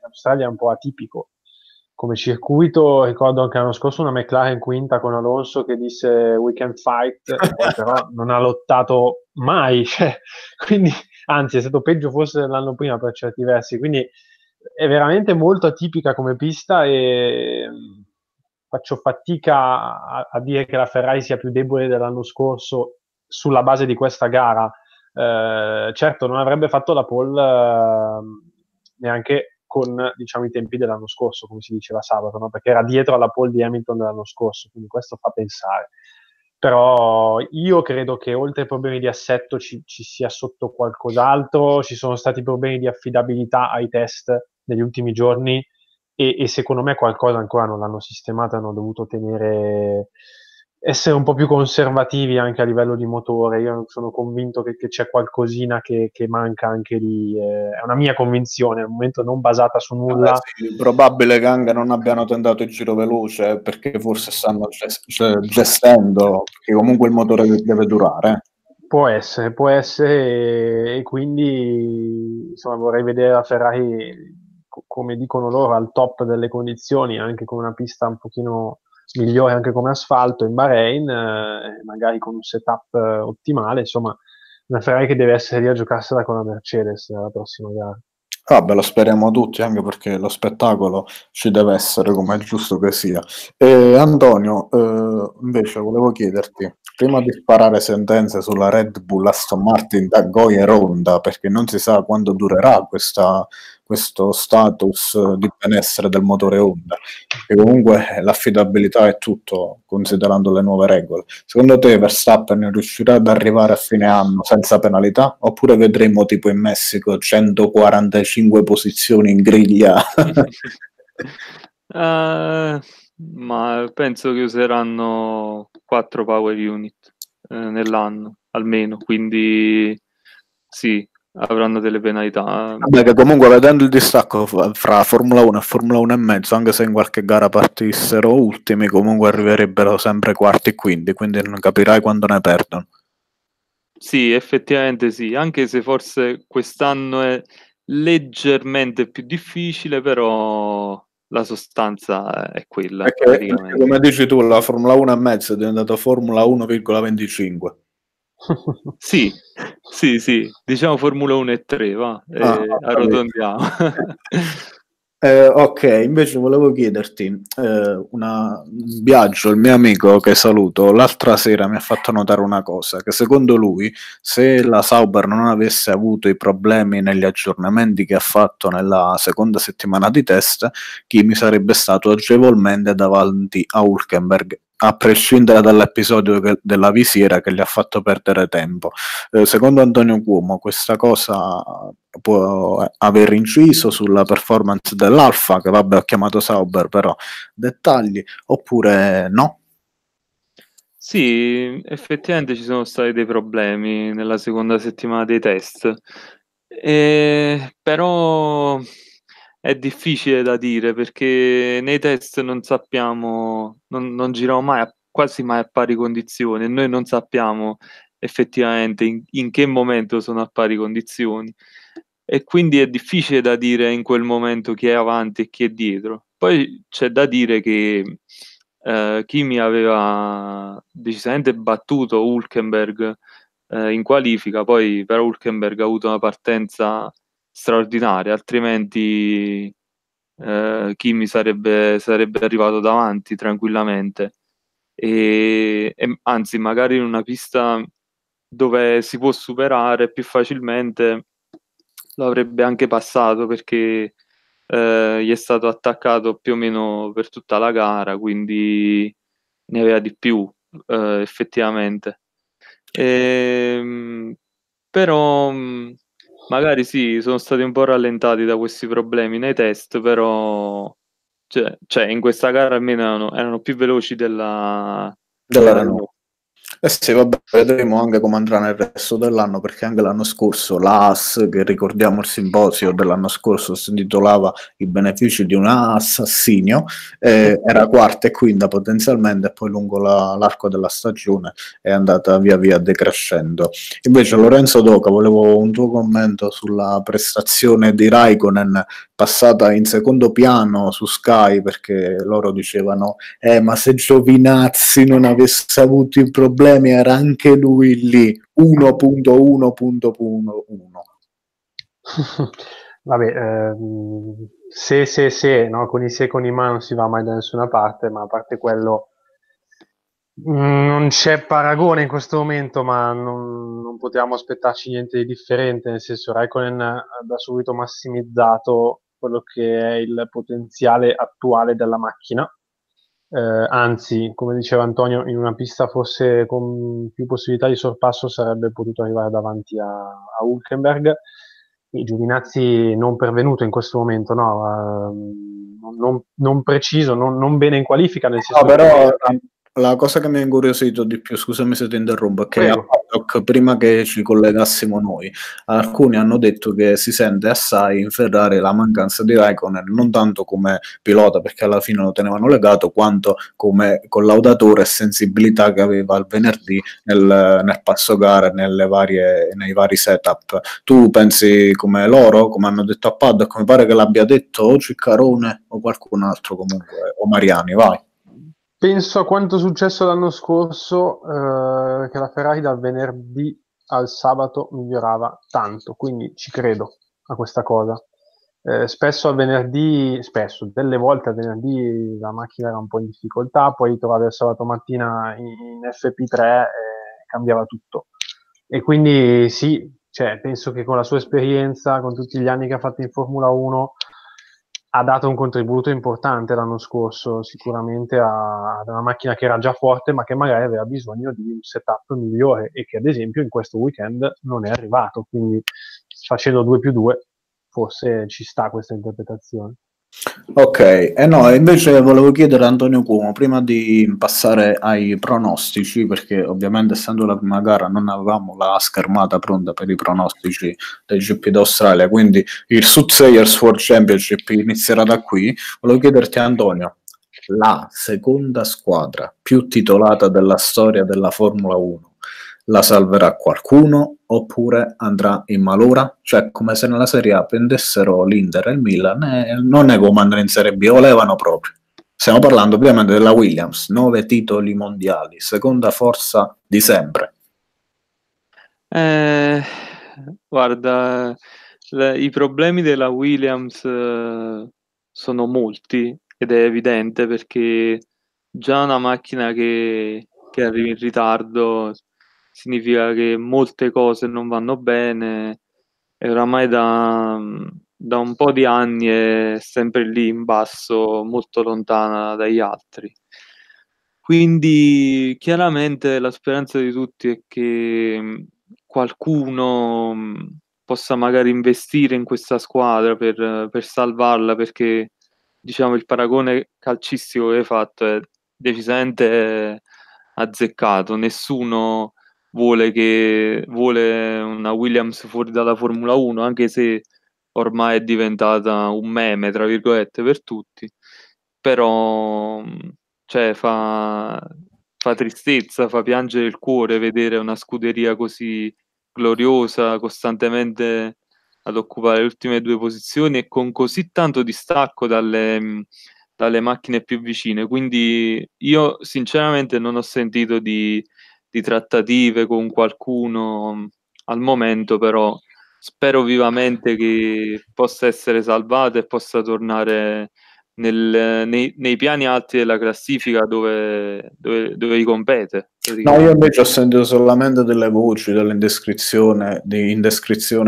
l'Australia è un po' atipico come circuito. Ricordo anche l'anno scorso una McLaren quinta con Alonso che disse "we can fight", però non ha lottato mai, cioè, quindi, anzi è stato peggio forse dell'anno prima per certi versi, quindi è veramente molto atipica come pista e faccio fatica a dire che la Ferrari sia più debole dell'anno scorso sulla base di questa gara. Certo non avrebbe fatto la pole neanche con, diciamo, i tempi dell'anno scorso, come si diceva sabato, no? Perché era dietro alla pole di Hamilton dell'anno scorso, quindi questo fa pensare. Però io credo che oltre ai problemi di assetto ci sia sotto qualcos'altro. Ci sono stati problemi di affidabilità ai test negli ultimi giorni e secondo me qualcosa ancora non l'hanno sistemato, hanno dovuto essere un po' più conservativi anche a livello di motore. Io sono convinto che c'è qualcosina che manca anche lì, è una mia convinzione, al momento non basata su nulla. Sì, probabile che anche non abbiano tentato il giro veloce perché forse stanno gestendo, perché comunque il motore deve durare. Può essere, e quindi insomma vorrei vedere la Ferrari, come dicono loro, al top delle condizioni, anche con una pista un pochino migliore anche come asfalto in Bahrain, magari con un setup ottimale. Insomma, una Ferrari che deve essere lì a giocarsela con la Mercedes la prossima gara. Vabbè, lo speriamo tutti, anche perché lo spettacolo ci deve essere, come è giusto che sia. Antonio, invece volevo chiederti, prima di sparare sentenze sulla Red Bull, Aston Martin, Goya e Ronda, perché non si sa quando durerà questo status di benessere del motore Honda, e comunque l'affidabilità è tutto, considerando le nuove regole. Secondo te Verstappen riuscirà ad arrivare a fine anno senza penalità, oppure vedremo tipo in Messico 145 posizioni in griglia? Ma penso che useranno 4 power unit nell'anno almeno, quindi sì, avranno delle penalità. Vabbè, che comunque vedendo il distacco fra Formula 1 e Formula 1 e mezzo, anche se in qualche gara partissero ultimi, comunque arriverebbero sempre quarti e quinti, quindi non capirai quando ne perdono. Sì, effettivamente sì, anche se forse quest'anno leggermente più difficile, però la sostanza è quella. Perché, come dici tu, la Formula 1 e mezzo è diventata Formula 1,25. Sì, sì, sì, diciamo Formula 1 e 3, va, arrotondiamo. Ok, invece volevo chiederti, Biagio, il mio amico che saluto, l'altra sera mi ha fatto notare una cosa, che secondo lui, se la Sauber non avesse avuto i problemi negli aggiornamenti che ha fatto nella seconda settimana di test, Kimi sarebbe stato agevolmente davanti a Hülkenberg, a prescindere dall'episodio della visiera che gli ha fatto perdere tempo. Secondo Antonio Cuomo questa cosa può aver inciso sulla performance dell'Alfa, che vabbè ho chiamato Sauber però dettagli, oppure no? Sì, effettivamente ci sono stati dei problemi nella seconda settimana dei test, però è difficile da dire, perché nei test non sappiamo, non giriamo mai, quasi mai a pari condizioni, noi non sappiamo effettivamente in che momento sono a pari condizioni, e quindi è difficile da dire in quel momento chi è avanti e chi è dietro. Poi c'è da dire che Kimi aveva decisamente battuto Hülkenberg in qualifica, poi però Hülkenberg ha avuto una partenza straordinaria, altrimenti Kimi sarebbe arrivato davanti tranquillamente, e anzi magari in una pista dove si può superare più facilmente lo avrebbe anche passato, perché gli è stato attaccato più o meno per tutta la gara, quindi ne aveva di più effettivamente, però magari sì, sono stati un po' rallentati da questi problemi nei test, però cioè in questa gara almeno erano più veloci della Renault. Eh sì, vabbè, vedremo anche come andrà nel resto dell'anno, perché anche l'anno scorso la AS, che ricordiamo il simposio dell'anno scorso si intitolava I benefici di un assassinio, era quarta e quinta potenzialmente, e poi lungo l'arco della stagione è andata via via decrescendo. Invece Lorenzo Doga, volevo un tuo commento sulla prestazione di Räikkönen, passata in secondo piano su Sky, perché loro dicevano ma se Giovinazzi non avesse avuto i problemi era anche lui lì 1.1.1.1. Vabbè, se no? Con i se con i ma non si va mai da nessuna parte, ma a parte quello non c'è paragone in questo momento, ma non potevamo aspettarci niente di differente, nel senso Räikkönen da subito massimizzato quello che è il potenziale attuale della macchina, anzi come diceva Antonio, in una pista forse con più possibilità di sorpasso sarebbe potuto arrivare davanti a Hülkenberg. E Giovinazzi non pervenuto in questo momento, no? Non preciso, non bene in qualifica, nel senso però la cosa che mi ha inguriosito di più, scusami se ti interrompo, è che prima che ci collegassimo noi, alcuni hanno detto che si sente assai in Ferrari la mancanza di Räikkönen, non tanto come pilota, perché alla fine lo tenevano legato, quanto come collaudatore e sensibilità che aveva il venerdì nel passo gara, nei vari setup. Tu pensi come loro, come hanno detto a Paddock? Mi pare che l'abbia detto o Ciccarone o qualcun altro, comunque, o Mariani, vai. Penso a quanto è successo l'anno scorso, che la Ferrari dal venerdì al sabato migliorava tanto, quindi ci credo a questa cosa. Delle volte al venerdì la macchina era un po' in difficoltà, poi ritrovavi il sabato mattina in FP3 e cambiava tutto. E quindi sì, cioè, penso che con la sua esperienza, con tutti gli anni che ha fatto in Formula 1, ha dato un contributo importante l'anno scorso sicuramente ad una macchina che era già forte, ma che magari aveva bisogno di un setup migliore, e che ad esempio in questo weekend non è arrivato, quindi facendo 2+2 forse ci sta questa interpretazione. Ok, invece volevo chiedere a Antonio Cuomo, prima di passare ai pronostici, perché ovviamente essendo la prima gara non avevamo la schermata pronta per i pronostici del GP d'Australia, quindi il Soothsayers World Championship inizierà da qui. Volevo chiederti, Antonio, la seconda squadra più titolata della storia della Formula 1 la salverà qualcuno oppure andrà in malora? Cioè, come se nella Serie A prendessero l'Inter e il Milan e non è come andare in Serie B, o levano proprio. Stiamo parlando ovviamente della Williams, 9 titoli mondiali, seconda forza di sempre. Guarda, i problemi della Williams sono molti ed è evidente, perché già una macchina che arriva in ritardo significa che molte cose non vanno bene, e oramai da un po' di anni è sempre lì in basso, molto lontana dagli altri. Quindi chiaramente la speranza di tutti è che qualcuno possa magari investire in questa squadra per salvarla, perché diciamo il paragone calcistico che hai fatto è decisamente azzeccato. Nessuno vuole una Williams fuori dalla Formula 1, anche se ormai è diventata un meme, tra virgolette, per tutti. Però cioè, fa tristezza, fa piangere il cuore vedere una scuderia così gloriosa costantemente ad occupare le ultime due posizioni e con così tanto distacco dalle macchine più vicine. Quindi io sinceramente non ho sentito di trattative con qualcuno al momento, però spero vivamente che possa essere salvata e possa tornare nei piani alti della classifica dove compete. No, io invece ho sentito solamente delle voci, delle indiscrezioni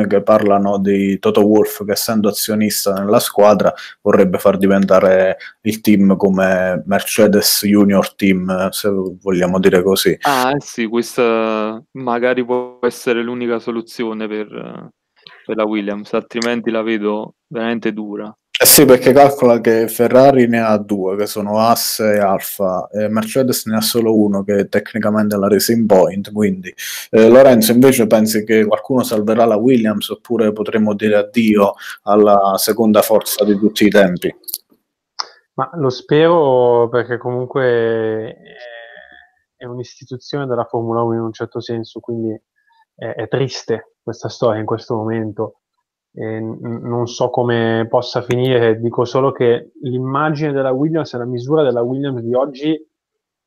che parlano di Toto Wolff, che essendo azionista nella squadra vorrebbe far diventare il team come Mercedes Junior Team, se vogliamo dire così. Ah sì, questa magari può essere l'unica soluzione per la Williams, altrimenti la vedo veramente dura. Eh sì, perché calcola che Ferrari ne ha 2, che sono Haas e Alfa, e Mercedes ne ha solo 1, che è tecnicamente la Racing Point. Quindi Lorenzo, invece pensi che qualcuno salverà la Williams, oppure potremmo dire addio alla seconda forza di tutti i tempi? Ma lo spero, perché comunque è un'istituzione della Formula 1 in un certo senso, quindi è triste questa storia in questo momento. Non so come possa finire, dico solo che l'immagine della Williams e la misura della Williams di oggi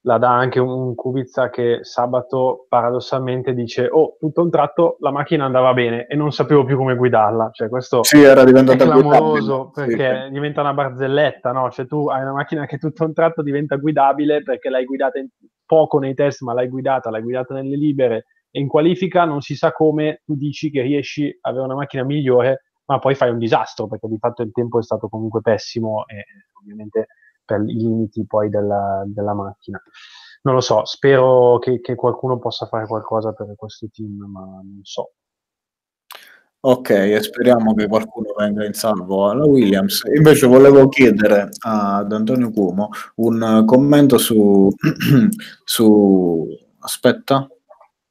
la dà anche un Kubica che sabato paradossalmente dice: oh, tutto un tratto la macchina andava bene e non sapevo più come guidarla. Cioè, questo sì, era diventato clamoroso, perché sì, diventa una barzelletta, no? Cioè, tu hai una macchina che tutto un tratto diventa guidabile perché l'hai guidata poco nei test, ma l'hai guidata nelle libere, e in qualifica non si sa come tu dici che riesci ad avere una macchina migliore, ma poi fai un disastro, perché di fatto il tempo è stato comunque pessimo, e ovviamente per i limiti poi della macchina. Non lo so, spero che qualcuno possa fare qualcosa per questo team, ma non so. Ok, e speriamo che qualcuno venga in salvo alla Williams. Invece volevo chiedere ad Antonio Cuomo un commento su... Aspetta,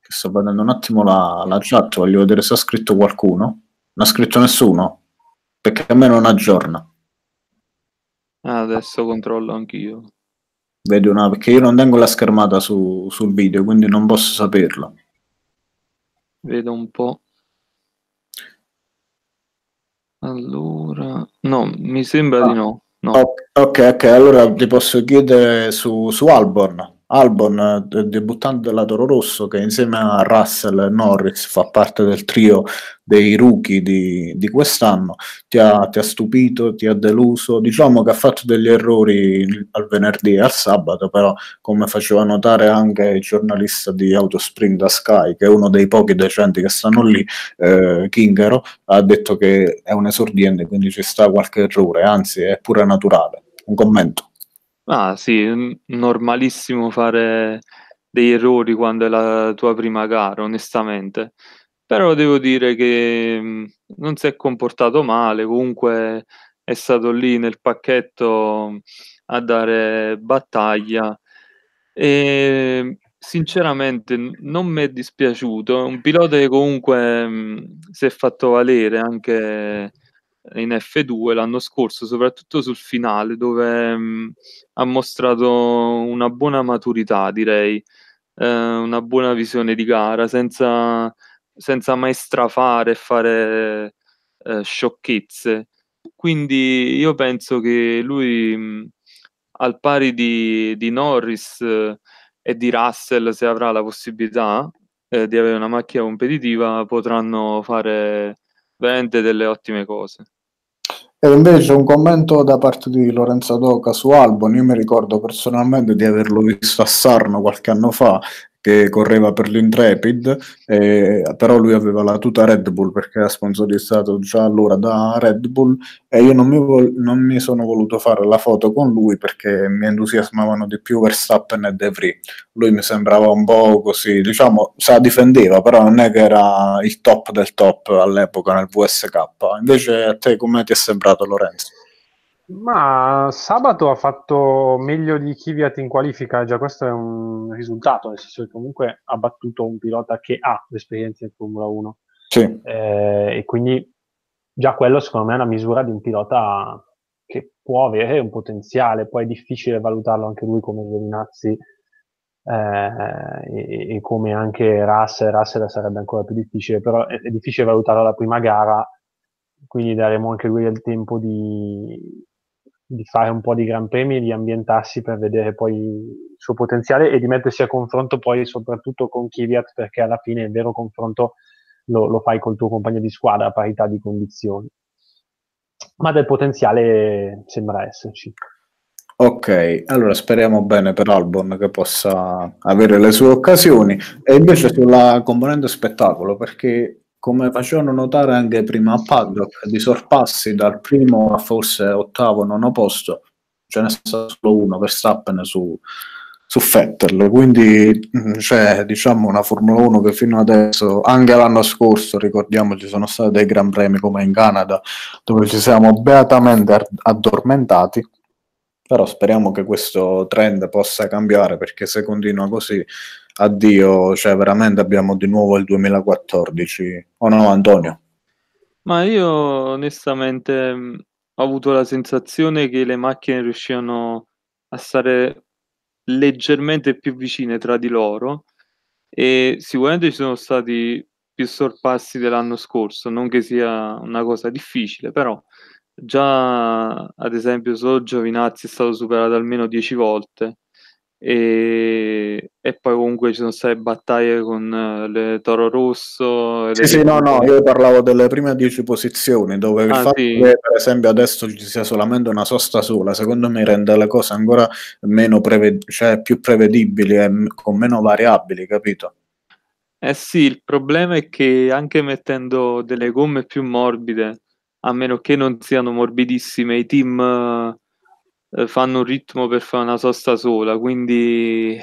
sto vedendo un attimo la chat, voglio vedere se ha scritto qualcuno. Non ha scritto nessuno, perché a me non aggiorna. Adesso controllo anch'io. Vedi una, perché io non tengo la schermata sul video, quindi non posso saperlo. Vedo un po'. Allora, no, mi sembra di no. Ok, allora ti posso chiedere su Alborn. Albon, debuttante della Toro Rosso, che insieme a Russell e Norris fa parte del trio dei rookie di quest'anno, ti ha stupito, ti ha deluso? Diciamo che ha fatto degli errori al venerdì e al sabato, però come faceva notare anche il giornalista di Autosprint da Sky, che è uno dei pochi decenti che stanno lì, Kingero, ha detto che è un esordiente, quindi ci sta qualche errore, anzi è pure naturale. Un commento? Ah sì, normalissimo fare degli errori quando è la tua prima gara, onestamente, però devo dire che non si è comportato male, comunque è stato lì nel pacchetto a dare battaglia e sinceramente non mi è dispiaciuto. È un pilota che comunque si è fatto valere anche in F2 l'anno scorso, soprattutto sul finale, dove ha mostrato una buona maturità, direi. una buona visione di gara, senza mai strafare e fare sciocchezze. Quindi io penso che lui, al pari di Norris e di Russell, se avrà la possibilità di avere una macchina competitiva, potranno fare veramente delle ottime cose. E invece un commento da parte di Lorenzo Doga su Albon. Io mi ricordo personalmente di averlo visto a Sarno qualche anno fa, che correva per l'Intrepid, però lui aveva la tuta Red Bull perché era sponsorizzato già allora da Red Bull, e io non mi sono voluto fare la foto con lui perché mi entusiasmavano di più Verstappen e De Vries. Lui mi sembrava un po' così, diciamo, se la difendeva, però non è che era il top del top all'epoca nel VSK. Invece a te come ti è sembrato, Lorenzo? Ma sabato ha fatto meglio di Kvyat in qualifica, già questo è un risultato, nel senso che comunque ha battuto un pilota che ha l'esperienza in Formula 1, sì. E quindi già quello secondo me è una misura di un pilota che può avere un potenziale, poi è difficile valutarlo anche lui come Giovinazzi e come anche Russell sarebbe ancora più difficile, però è difficile valutarlo alla prima gara, quindi daremo anche lui il tempo di fare un po' di gran premi e di ambientarsi per vedere poi il suo potenziale e di mettersi a confronto poi soprattutto con Kvyat, perché alla fine il vero confronto lo fai col tuo compagno di squadra a parità di condizioni, ma del potenziale sembra esserci. Ok, allora speriamo bene per Albon che possa avere le sue occasioni. E invece sulla componente spettacolo, perché come facevano notare anche prima a Paddock, di sorpassi dal primo a forse ottavo, nono posto, ce ne sta solo uno, Verstappen su Vettel. Quindi c'è, diciamo, una Formula 1 che fino adesso, anche l'anno scorso, ricordiamo, ci sono stati dei gran premi come in Canada, dove ci siamo beatamente addormentati. Però speriamo che questo trend possa cambiare, perché se continua così, addio, cioè veramente abbiamo di nuovo il 2014, o no, Antonio? Ma io onestamente ho avuto la sensazione che le macchine riuscivano a stare leggermente più vicine tra di loro, e sicuramente ci sono stati più sorpassi dell'anno scorso, non che sia una cosa difficile, però già ad esempio solo Giovinazzi è stato superato almeno 10 volte, e poi comunque ci sono state battaglie con le Toro Rosso, le... Sì, no, io parlavo delle prime 10 posizioni, dove il fatto sì, che per esempio adesso ci sia solamente una sosta sola, secondo me rende le cose ancora meno più prevedibili e con meno variabili, capito? Eh sì, il problema è che anche mettendo delle gomme più morbide, a meno che non siano morbidissime, i team fanno un ritmo per fare una sosta sola, quindi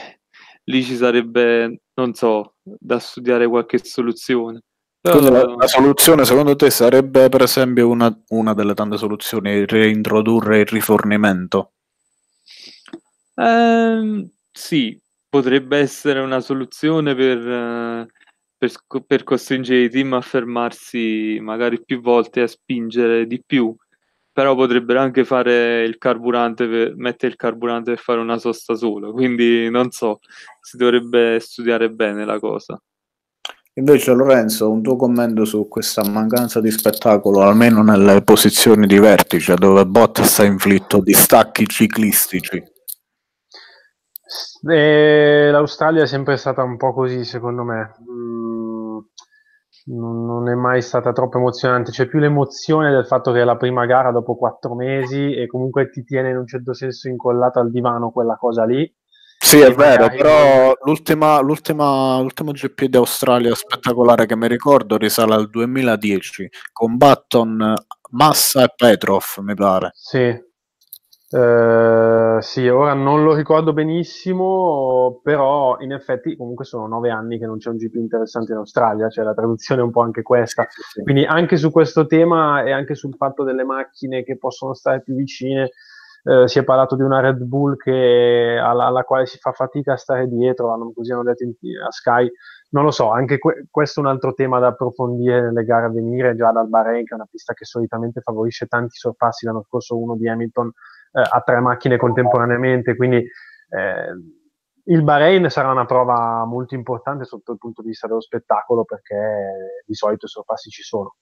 lì ci sarebbe, non so, da studiare qualche soluzione. Però... La soluzione secondo te sarebbe, per esempio, una delle tante soluzioni, reintrodurre il rifornimento? Sì, potrebbe essere una soluzione per costringere i team a fermarsi magari più volte, a spingere di più, però potrebbero anche fare il carburante, mettere il carburante per fare una sosta sola, quindi non so, si dovrebbe studiare bene la cosa. Invece Lorenzo, un tuo commento su questa mancanza di spettacolo, almeno nelle posizioni di vertice, dove Bottas ha inflitto distacchi ciclistici? L'Australia è sempre stata un po' così, secondo me. Non è mai stata troppo emozionante, c'è più l'emozione del fatto che è la prima gara dopo 4 mesi e comunque ti tiene in un certo senso incollato al divano quella cosa lì. Sì, è vero, però l'ultimo GP d'Australia spettacolare che mi ricordo risale al 2010 con Button, Massa e Petrov, mi pare. Sì. Sì, ora non lo ricordo benissimo, però in effetti comunque sono 9 anni che non c'è un GP interessante in Australia, cioè la traduzione è un po' anche questa, sì. Quindi anche su questo tema e anche sul fatto delle macchine che possono stare più vicine, si è parlato di una Red Bull che, alla quale si fa fatica a stare dietro, così hanno detto a Sky, non lo so, anche questo è un altro tema da approfondire nelle gare a venire, già dal Bahrain, che è una pista che solitamente favorisce tanti sorpassi, l'anno scorso uno di Hamilton a 3 macchine contemporaneamente, quindi Il Bahrain sarà una prova molto importante sotto il punto di vista dello spettacolo, perché di solito i sorpassi ci sono.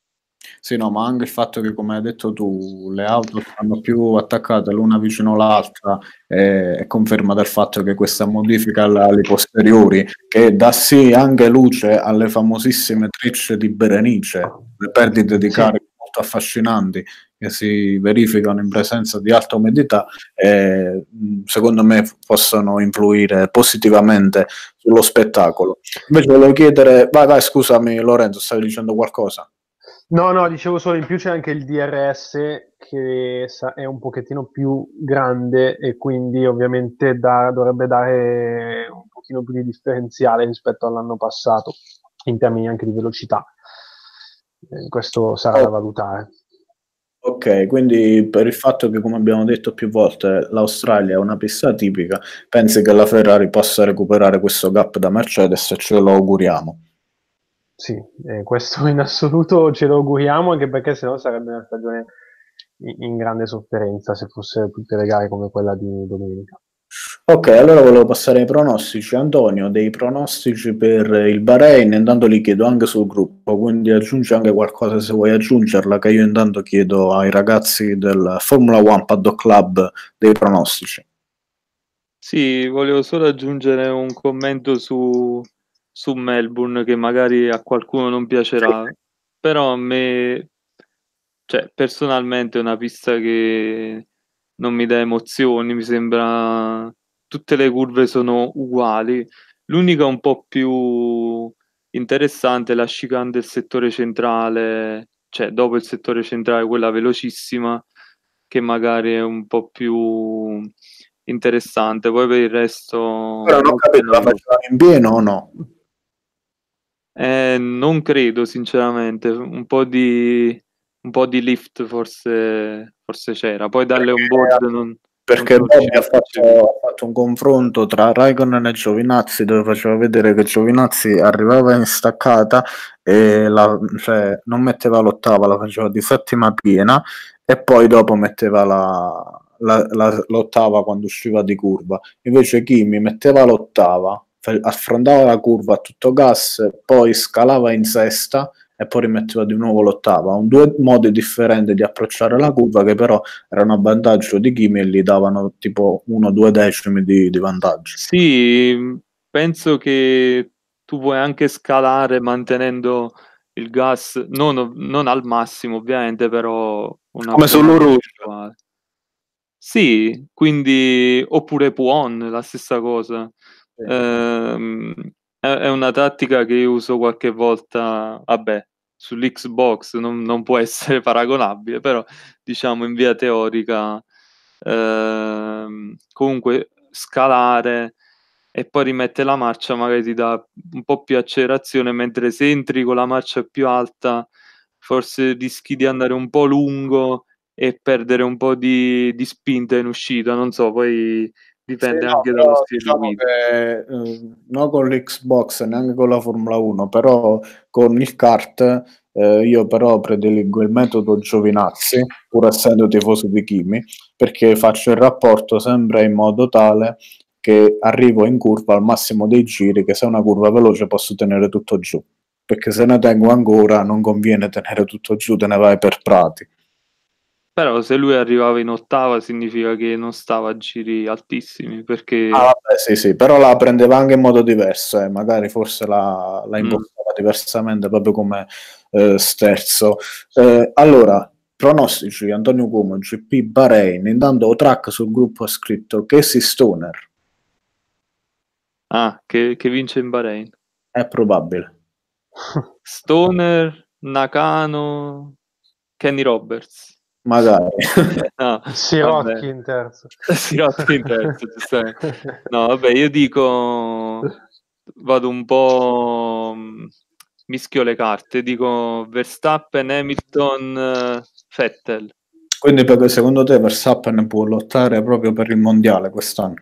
Sì, no, ma anche il fatto che, come hai detto tu, le auto saranno più attaccate l'una vicino all'altra è conferma del fatto che questa modifica alle posteriori, che dà sì anche luce alle famosissime trecce di Berenice, le perdite di carico molto affascinanti che si verificano in presenza di alta umidità, secondo me possono influire positivamente sullo spettacolo. Invece volevo chiedere, vai scusami Lorenzo, stavi dicendo qualcosa? No, dicevo solo, in più c'è anche il DRS che è un pochettino più grande e quindi ovviamente dovrebbe dare un pochino più di differenziale rispetto all'anno passato in termini anche di velocità. Questo sarà da valutare. Ok, quindi per il fatto che, come abbiamo detto più volte, l'Australia è una pista atipica, pensi che la Ferrari possa recuperare questo gap da Mercedes? Ce lo auguriamo. Sì, questo in assoluto ce lo auguriamo, anche perché sennò sarebbe una stagione in grande sofferenza se fosse tutte le gare come quella di domenica. Ok, allora volevo passare ai pronostici. Antonio, dei pronostici per il Bahrain, intanto li chiedo anche sul gruppo, quindi aggiungi anche qualcosa se vuoi aggiungerla, che io intanto chiedo ai ragazzi del Formula One Paddock Club dei pronostici. Sì, volevo solo aggiungere un commento su Melbourne, che magari a qualcuno non piacerà, però a me, cioè, personalmente è una pista che non mi dà emozioni, mi sembra tutte le curve sono uguali. L'unica un po' più interessante è la chicane del settore centrale, cioè dopo il settore centrale quella velocissima, che magari è un po' più interessante. Poi per il resto, però non ho capito, la facciamo in pieno o no? Non credo sinceramente, un po' di lift forse c'era, poi dalle onboard non... Perché Bobby ha fatto un confronto tra Raikkonen e Giovinazzi, dove faceva vedere che Giovinazzi arrivava in staccata e non metteva l'ottava, la faceva di settima piena e poi dopo metteva l'ottava quando usciva di curva. Invece Kimi metteva l'ottava, affrontava la curva a tutto gas, poi scalava in sesta e poi rimetteva di nuovo l'ottava. Un due modi differenti di approcciare la curva, che però erano a vantaggio di Kimi e gli davano tipo 1-2 decimi di vantaggio. Sì, penso che tu puoi anche scalare mantenendo il gas non al massimo ovviamente, però come sull'orologio. Sì, quindi oppure Puon, la stessa cosa. È una tattica che io uso qualche volta, vabbè, sull'Xbox non può essere paragonabile, però diciamo in via teorica comunque scalare e poi rimette la marcia, magari ti dà un po' più accelerazione, mentre se entri con la marcia più alta forse rischi di andare un po' lungo e perdere un po' di spinta in uscita, non so, poi dipende anche dallo stile, diciamo, di guida. No, con l'Xbox neanche con la Formula 1, però con il kart io però prediligo il metodo Giovinazzi, pur essendo tifoso di Kimi, perché faccio il rapporto sempre in modo tale che arrivo in curva al massimo dei giri, che se è una curva veloce posso tenere tutto giù, perché se ne tengo ancora non conviene tenere tutto giù, te ne vai per prati. Però se lui arrivava in ottava significa che non stava a giri altissimi, perché... Ah vabbè, sì, però la prendeva anche in modo diverso, magari forse la impostava diversamente, proprio come sterzo. Allora, pronostici, Antonio Cuomo, GP Bahrain. Intanto Otrack sul gruppo ha scritto Casey Stoner. Ah, che vince in Bahrain. È probabile. Stoner, Nakano, Kenny Roberts. Magari no, Sirotkin in terzo. Sirotkin in terzo, no vabbè, io dico, vado un po', mischio le carte, dico Verstappen, Hamilton, Vettel. Quindi perché secondo te Verstappen può lottare proprio per il mondiale quest'anno?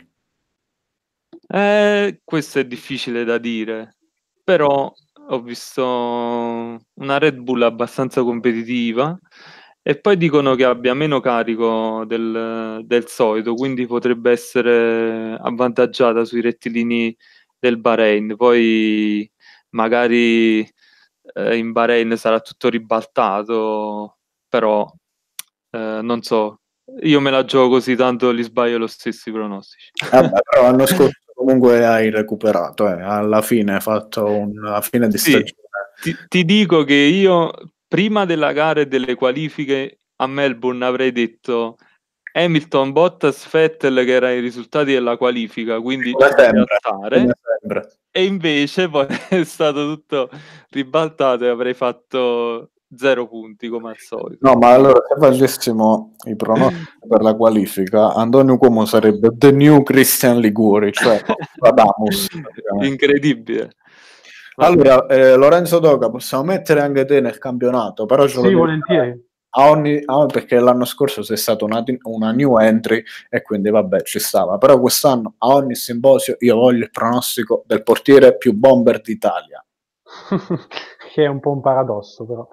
Questo è difficile da dire, però ho visto una Red Bull abbastanza competitiva E poi dicono che abbia meno carico del solito, quindi potrebbe essere avvantaggiata sui rettilini del Bahrain. Poi magari in Bahrain sarà tutto ribaltato, però non so, io me la gioco così, tanto li sbaglio lo stesso i pronostici. Vabbè, però l'anno scorso comunque hai recuperato, alla fine hai fatto una fine di stagione. Ti dico che io prima della gara e delle qualifiche a Melbourne avrei detto Hamilton, Bottas, Vettel, che erano i risultati della qualifica, quindi e invece poi è stato tutto ribaltato e avrei fatto 0 punti come al solito. No, ma allora se facessimo i pronostici per la qualifica, Antonio Cuomo sarebbe the new Christian Liguori, cioè Adamus. Incredibile. Allora, Lorenzo Doga, possiamo mettere anche te nel campionato, però ce lo devi volentieri. Perché l'anno scorso sei stato una new entry e quindi vabbè, ci stava, però quest'anno a ogni simposio io voglio il pronostico del portiere più bomber d'Italia. Che è un po' un paradosso, però.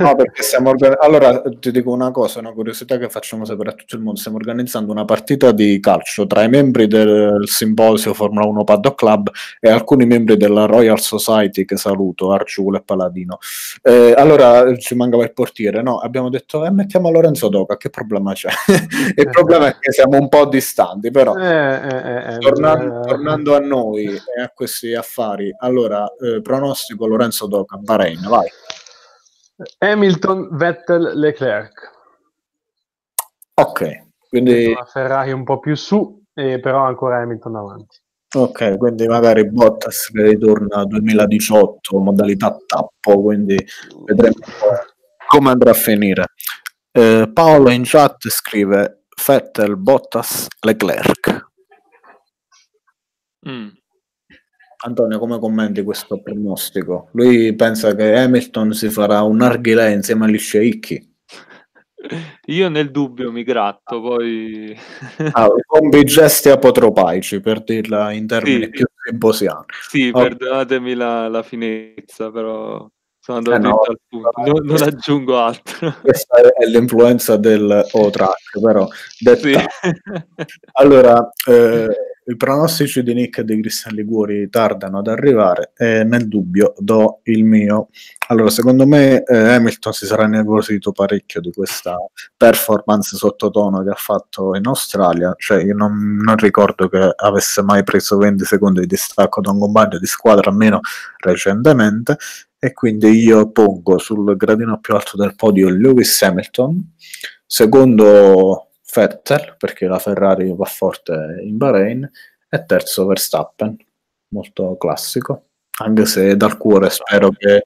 No, perché stiamo allora ti dico una cosa, una curiosità che facciamo sapere a tutto il mondo: stiamo organizzando una partita di calcio tra i membri del simposio Formula 1 Paddock Club e alcuni membri della Royal Society, che saluto, Arciulo e Paladino. Allora ci mancava il portiere, no? Abbiamo detto mettiamo Lorenzo Doga, che problema c'è? Il problema è che siamo un po' distanti, però tornando a noi e a questi affari, allora pronostico Lorenzo Doga, Bahrain, vai. Hamilton, Vettel, Leclerc. Ok, quindi la Ferrari un po' più su, però ancora Hamilton avanti. Ok, quindi magari Bottas che ritorna al 2018, modalità tappo, quindi vedremo come andrà a finire. Paolo in chat scrive Vettel, Bottas, Leclerc. Antonio, come commenti questo pronostico? Lui pensa che Hamilton si farà un narghilè insieme agli sceicchi. Io nel dubbio mi gratto, poi... combi gesti apotropaici, per dirla in termini più simposiani. Sì, perdonatemi la finezza, però sono andato al punto. Non aggiungo altro. Questa è l'influenza del O-Track, però... Sì. Allora... i pronostici di Nick e di Cristian Liguori tardano ad arrivare e nel dubbio do il mio. Allora, secondo me Hamilton si sarà nervosito parecchio di questa performance sottotono che ha fatto in Australia, cioè io non ricordo che avesse mai preso 20 secondi di distacco da un compagno di squadra, almeno recentemente, e quindi io pongo sul gradino più alto del podio Lewis Hamilton, secondo Vettel, perché la Ferrari va forte in Bahrain, e terzo Verstappen, molto classico, anche se dal cuore spero che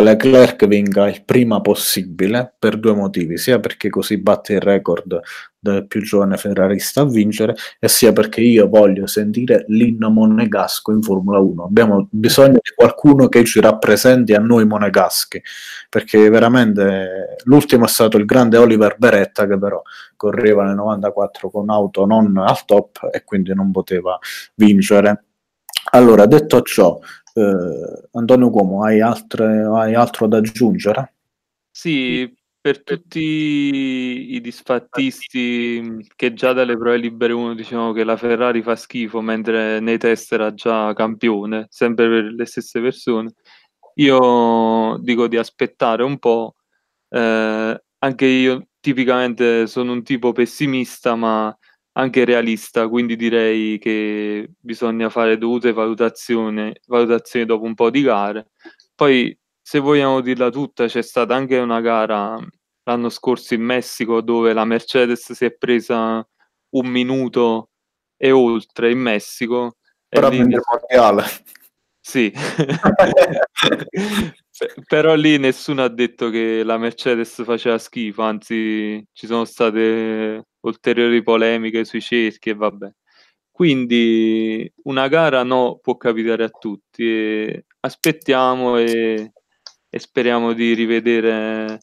Leclerc vinca il prima possibile, per due motivi: sia perché così batte il record del più giovane ferrarista a vincere, e sia perché io voglio sentire l'inno monegasco in Formula 1. Abbiamo bisogno di qualcuno che ci rappresenti a noi monegaschi, perché veramente l'ultimo è stato il grande Oliver Beretta, che però correva nel 94 con auto non al top e quindi non poteva vincere. Allora, detto ciò, Antonio Cuomo, hai altro da aggiungere? Sì, per tutti i disfattisti che già dalle prove libere uno dicevano che la Ferrari fa schifo, mentre nei test era già campione, sempre per le stesse persone, io dico di aspettare un po'. Anche io tipicamente sono un tipo pessimista ma anche realista, quindi direi che bisogna fare dovute valutazioni dopo un po' di gare. Poi, se vogliamo dirla tutta, c'è stata anche una gara l'anno scorso in Messico dove la Mercedes si è presa 1 minuto e oltre in Messico. Però lì nel mondiale. Sì. Però lì nessuno ha detto che la Mercedes faceva schifo, anzi ci sono state ulteriori polemiche sui cerchi e vabbè. Quindi una gara no, può capitare a tutti. E aspettiamo e speriamo di rivedere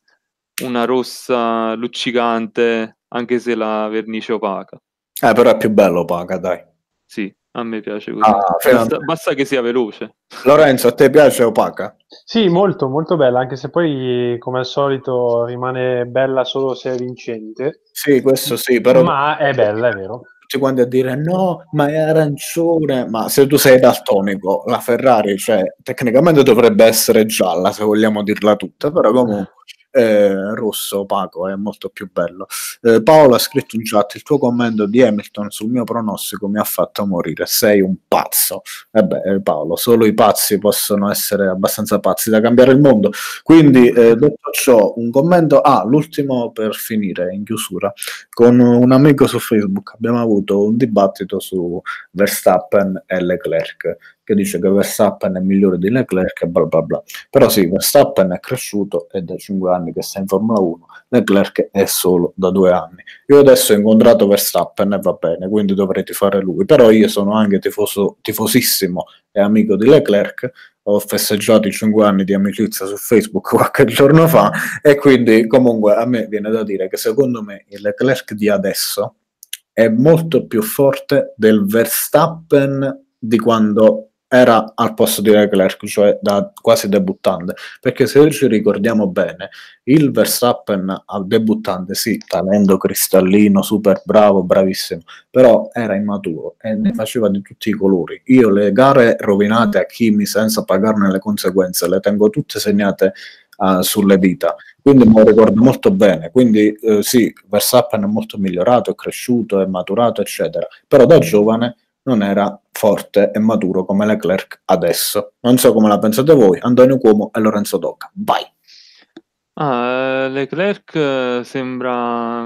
una rossa luccicante, anche se la vernice opaca. Però è più bello opaca, dai. Sì. A me piace così. Basta che sia veloce. Lorenzo, a te piace opaca? Sì, molto, molto bella, anche se poi, come al solito, rimane bella solo se è vincente. Sì, questo sì, però... Ma è bella, è vero. Tutti quanti a dire, no, ma è arancione. Ma se tu sei daltonico, la Ferrari, cioè, tecnicamente dovrebbe essere gialla, se vogliamo dirla tutta, però comunque... rosso opaco è molto più bello. Paolo ha scritto in chat: il tuo commento di Hamilton sul mio pronostico mi ha fatto morire, sei un pazzo. Vabbè, Paolo, solo i pazzi possono essere abbastanza pazzi da cambiare il mondo, quindi detto ciò, un commento, l'ultimo per finire in chiusura. Con un amico su Facebook abbiamo avuto un dibattito su Verstappen e Leclerc, che dice che Verstappen è migliore di Leclerc e bla bla bla, però sì, Verstappen è cresciuto, è da 5 anni che sta in Formula 1, Leclerc è solo da 2 anni. Io adesso ho incontrato Verstappen e va bene, quindi dovrei tifare lui, però io sono anche tifosissimo e amico di Leclerc, ho festeggiato i 5 anni di amicizia su Facebook qualche giorno fa, e quindi comunque a me viene da dire che secondo me il Leclerc di adesso è molto più forte del Verstappen di quando era al posto di Leclerc, cioè da quasi debuttante, perché se ci ricordiamo bene, il Verstappen al debuttante, sì, talento cristallino, super bravo, bravissimo, però era immaturo e ne faceva di tutti i colori. Io le gare rovinate a Kimi senza pagarne le conseguenze le tengo tutte segnate sulle dita, quindi me lo ricordo molto bene. Quindi sì, Verstappen è molto migliorato, è cresciuto, è maturato eccetera, però da giovane non era forte e maturo come Leclerc adesso. Non so come la pensate voi, Antonio Cuomo e Lorenzo Doga. Vai. Leclerc sembra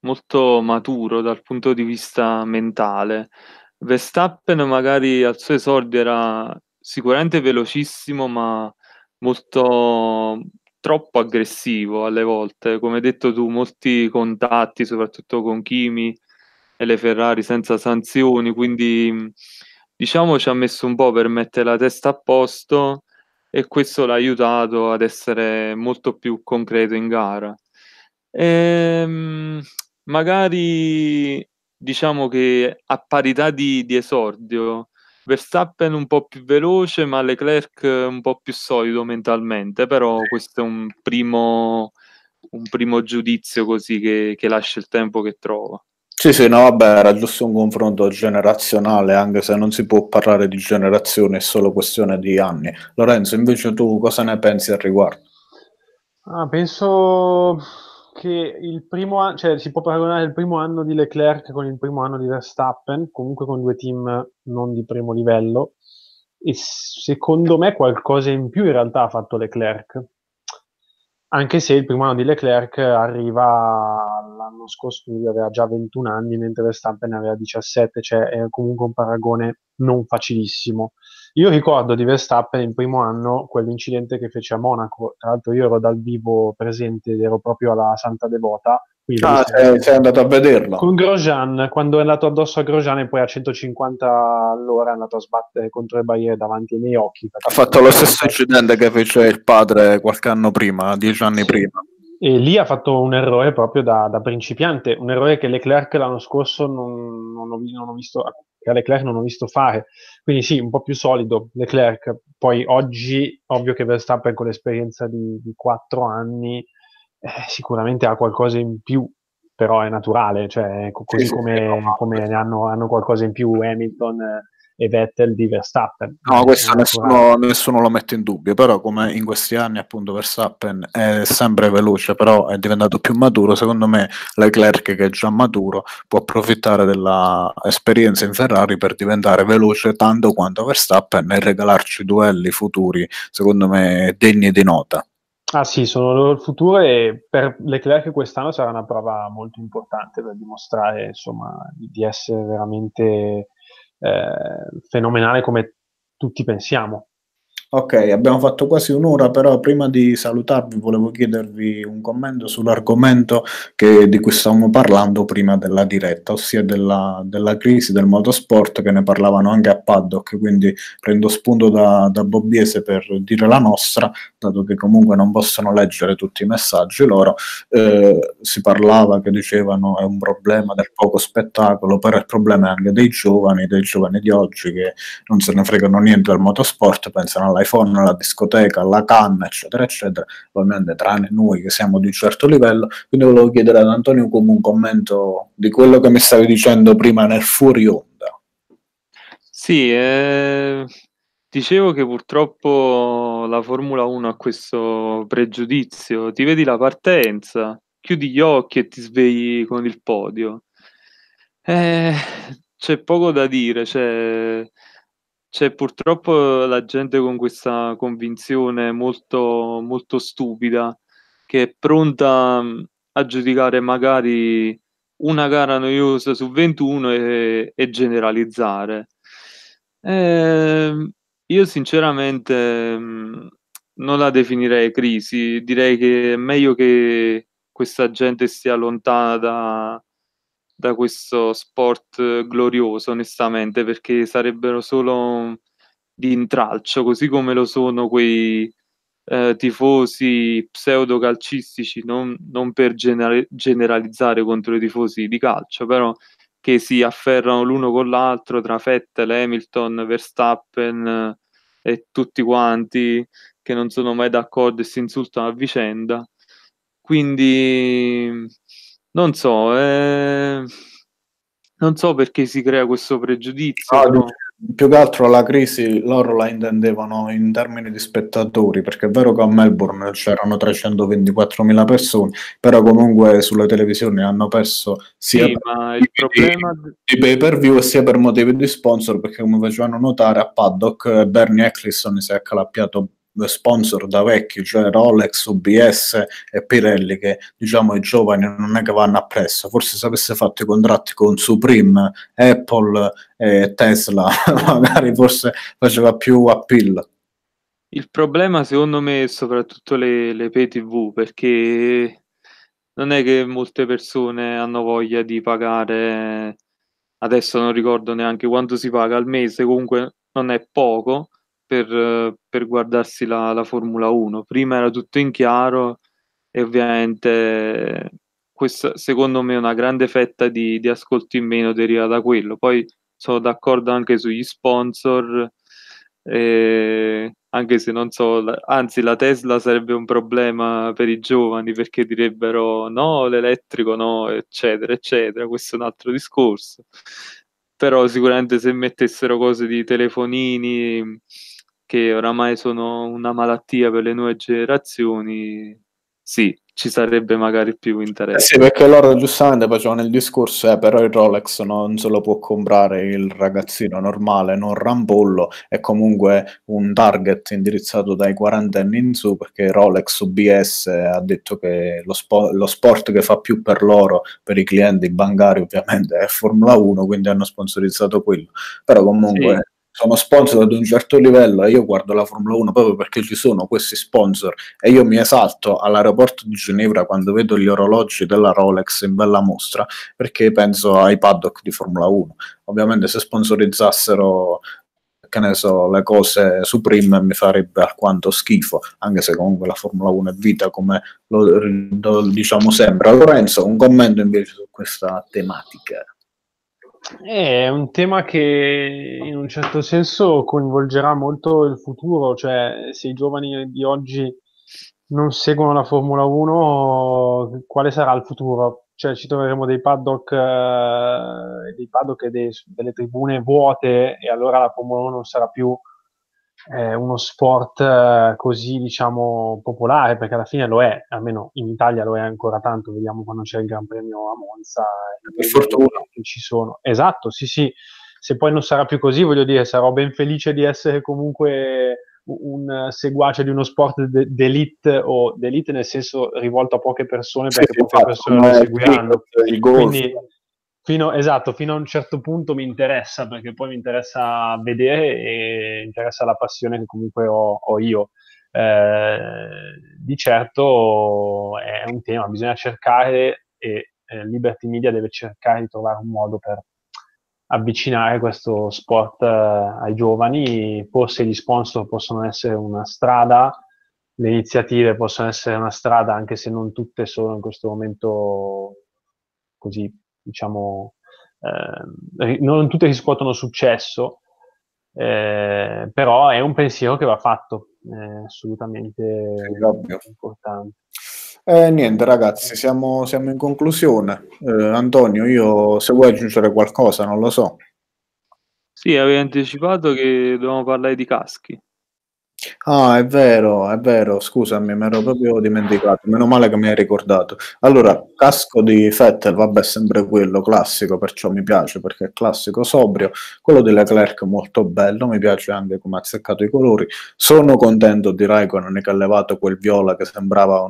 molto maturo dal punto di vista mentale. Verstappen magari al suo esordio era sicuramente velocissimo, ma molto troppo aggressivo alle volte. Come hai detto tu, molti contatti, soprattutto con Kimi e le Ferrari senza sanzioni, quindi diciamo ci ha messo un po' per mettere la testa a posto, e questo l'ha aiutato ad essere molto più concreto in gara. Magari diciamo che a parità di esordio, Verstappen un po' più veloce ma Leclerc un po' più solido mentalmente, però questo è un primo giudizio così che lascia il tempo che trova. Sì, no, vabbè, era giusto un confronto generazionale, anche se non si può parlare di generazione, è solo questione di anni. Lorenzo, invece tu cosa ne pensi al riguardo? Penso che il primo anno, cioè si può paragonare il primo anno di Leclerc con il primo anno di Verstappen, comunque con 2 team non di primo livello, e secondo me qualcosa in più in realtà ha fatto Leclerc, anche se il primo anno di Leclerc arriva l'anno scorso, lui aveva già 21 anni mentre Verstappen aveva 17, cioè è comunque un paragone non facilissimo. Io ricordo di Verstappen il primo anno quell'incidente che fece a Monaco, tra l'altro io ero dal vivo presente, ero proprio alla Santa Devota. Sei andato a vederlo con Grosjean, quando è andato addosso a Grosjean e poi a 150 all'ora è andato a sbattere contro le barriere davanti ai miei occhi. Ha fatto lo stesso incidente che fece il padre qualche anno prima, 10 anni prima, e lì ha fatto un errore proprio da principiante, un errore che Leclerc l'anno scorso non ho visto fare. Quindi sì, un po' più solido Leclerc. Poi oggi ovvio che Verstappen con l'esperienza di 4 anni sicuramente ha qualcosa in più, però è naturale, cioè così sì, come ne hanno qualcosa in più Hamilton e Vettel di Verstappen. No, questo nessuno lo mette in dubbio, però come in questi anni appunto Verstappen è sempre veloce, però è diventato più maturo, secondo me Leclerc, che è già maturo, può approfittare dell'esperienza in Ferrari per diventare veloce tanto quanto Verstappen e regalarci duelli futuri, secondo me, degni di nota. Sì, sono loro il futuro, e per Leclerc quest'anno sarà una prova molto importante per dimostrare, insomma, di essere veramente fenomenale come tutti pensiamo. Ok, abbiamo fatto quasi un'ora, però prima di salutarvi volevo chiedervi un commento sull'argomento di cui stavamo parlando prima della diretta, ossia della crisi del motorsport, che ne parlavano anche a Paddock, quindi prendo spunto da Bobbiese per dire la nostra, dato che comunque non possono leggere tutti i messaggi loro. Si parlava, che dicevano, è un problema del poco spettacolo, però il problema è anche dei giovani di oggi, che non se ne fregano niente del motorsport, pensano all'iPhone, alla discoteca, alla canna, eccetera eccetera, ovviamente tranne noi che siamo di un certo livello. Quindi volevo chiedere ad Antonio come un commento di quello che mi stavi dicendo prima nel fuori onda. Sì, dicevo che purtroppo la Formula 1 ha questo pregiudizio: ti vedi la partenza, chiudi gli occhi e ti svegli con il podio. C'è poco da dire, c'è purtroppo la gente con questa convinzione molto, molto stupida, che è pronta a giudicare magari una gara noiosa su 21 e generalizzare. Io sinceramente non la definirei crisi, direi che è meglio che questa gente stia lontana da questo sport glorioso, onestamente, perché sarebbero solo di intralcio, così come lo sono quei tifosi pseudo calcistici, non per generalizzare contro i tifosi di calcio, però che si afferrano l'uno con l'altro, tra Vettel, Hamilton, Verstappen e tutti quanti, che non sono mai d'accordo e si insultano a vicenda. Quindi non so, non so perché si crea questo pregiudizio. No? Più che altro la crisi loro la intendevano in termini di spettatori, perché è vero che a Melbourne c'erano 324.000 persone, però comunque sulle televisioni hanno perso sia per pay per view sia per motivi di sponsor, perché come facevano notare a Paddock, Bernie Eccleston si è accalappiato sponsor da vecchi, cioè Rolex, UBS e Pirelli, che diciamo i giovani non è che vanno appresso. Forse se avesse fatto i contratti con Supreme, Apple e Tesla magari forse faceva più appeal. Il problema secondo me è soprattutto le pay tv, perché non è che molte persone hanno voglia di pagare, adesso non ricordo neanche quanto si paga al mese, comunque non è poco, per guardarsi la Formula 1. Prima era tutto in chiaro e ovviamente questa, secondo me, una grande fetta di ascolti in meno deriva da quello. Poi sono d'accordo anche sugli sponsor, anche se non so, anzi la Tesla sarebbe un problema per i giovani, perché direbbero no, l'elettrico no, eccetera eccetera, questo è un altro discorso. Però sicuramente se mettessero cose di telefonini, che oramai sono una malattia per le nuove generazioni, sì, ci sarebbe magari più interesse. Sì, perché loro giustamente facevano il discorso, però il Rolex non se lo può comprare il ragazzino normale, non rampollo, è comunque un target indirizzato dai 40 anni in su, perché Rolex UBS ha detto che lo sport che fa più per loro, per i clienti bancari ovviamente, è Formula 1, quindi hanno sponsorizzato quello. Però comunque... Sì. Sono sponsor ad un certo livello e io guardo la Formula 1 proprio perché ci sono questi sponsor, e io mi esalto all'aeroporto di Ginevra quando vedo gli orologi della Rolex in bella mostra, perché penso ai paddock di Formula 1. Ovviamente se sponsorizzassero, che ne so, le cose Supreme, mi farebbe alquanto schifo, anche se comunque la Formula 1 è vita, come lo diciamo sempre. Lorenzo, un commento invece su questa tematica. È un tema che in un certo senso coinvolgerà molto il futuro, cioè se i giovani di oggi non seguono la Formula 1, quale sarà il futuro? Cioè ci troveremo dei paddock e delle tribune vuote, e allora la Formula 1 non sarà più uno sport così, diciamo, popolare, perché alla fine lo è, almeno in Italia lo è ancora tanto. Vediamo quando c'è il Gran Premio a Monza, per fortuna che ci sono. Esatto, sì sì. Se poi non sarà più così, voglio dire, sarò ben felice di essere comunque un seguace di uno sport d'élite, o d'élite nel senso rivolto a poche persone, perché sì, poche persone lo seguiranno. Quindi Fino a un certo punto mi interessa, perché poi mi interessa vedere e interessa la passione che comunque ho io. Di certo è un tema, bisogna cercare, e Liberty Media deve cercare di trovare un modo per avvicinare questo sport ai giovani. Forse gli sponsor possono essere una strada, le iniziative possono essere una strada, anche se non tutte sono in questo momento così, diciamo, non tutte riscuotono successo, però è un pensiero che va fatto, assolutamente importante. Niente ragazzi, siamo in conclusione. Antonio, io, se vuoi aggiungere qualcosa, non lo so. Sì, avevi anticipato che dovevamo parlare di caschi. Ah, è vero, scusami, mi ero proprio dimenticato, meno male che mi hai ricordato. Allora, casco di Vettel, vabbè, sempre quello classico, perciò mi piace, perché è classico, sobrio. Quello di Leclerc molto bello, mi piace anche come ha azzeccato i colori. Sono contento di Raikkonen che ha levato quel viola che sembrava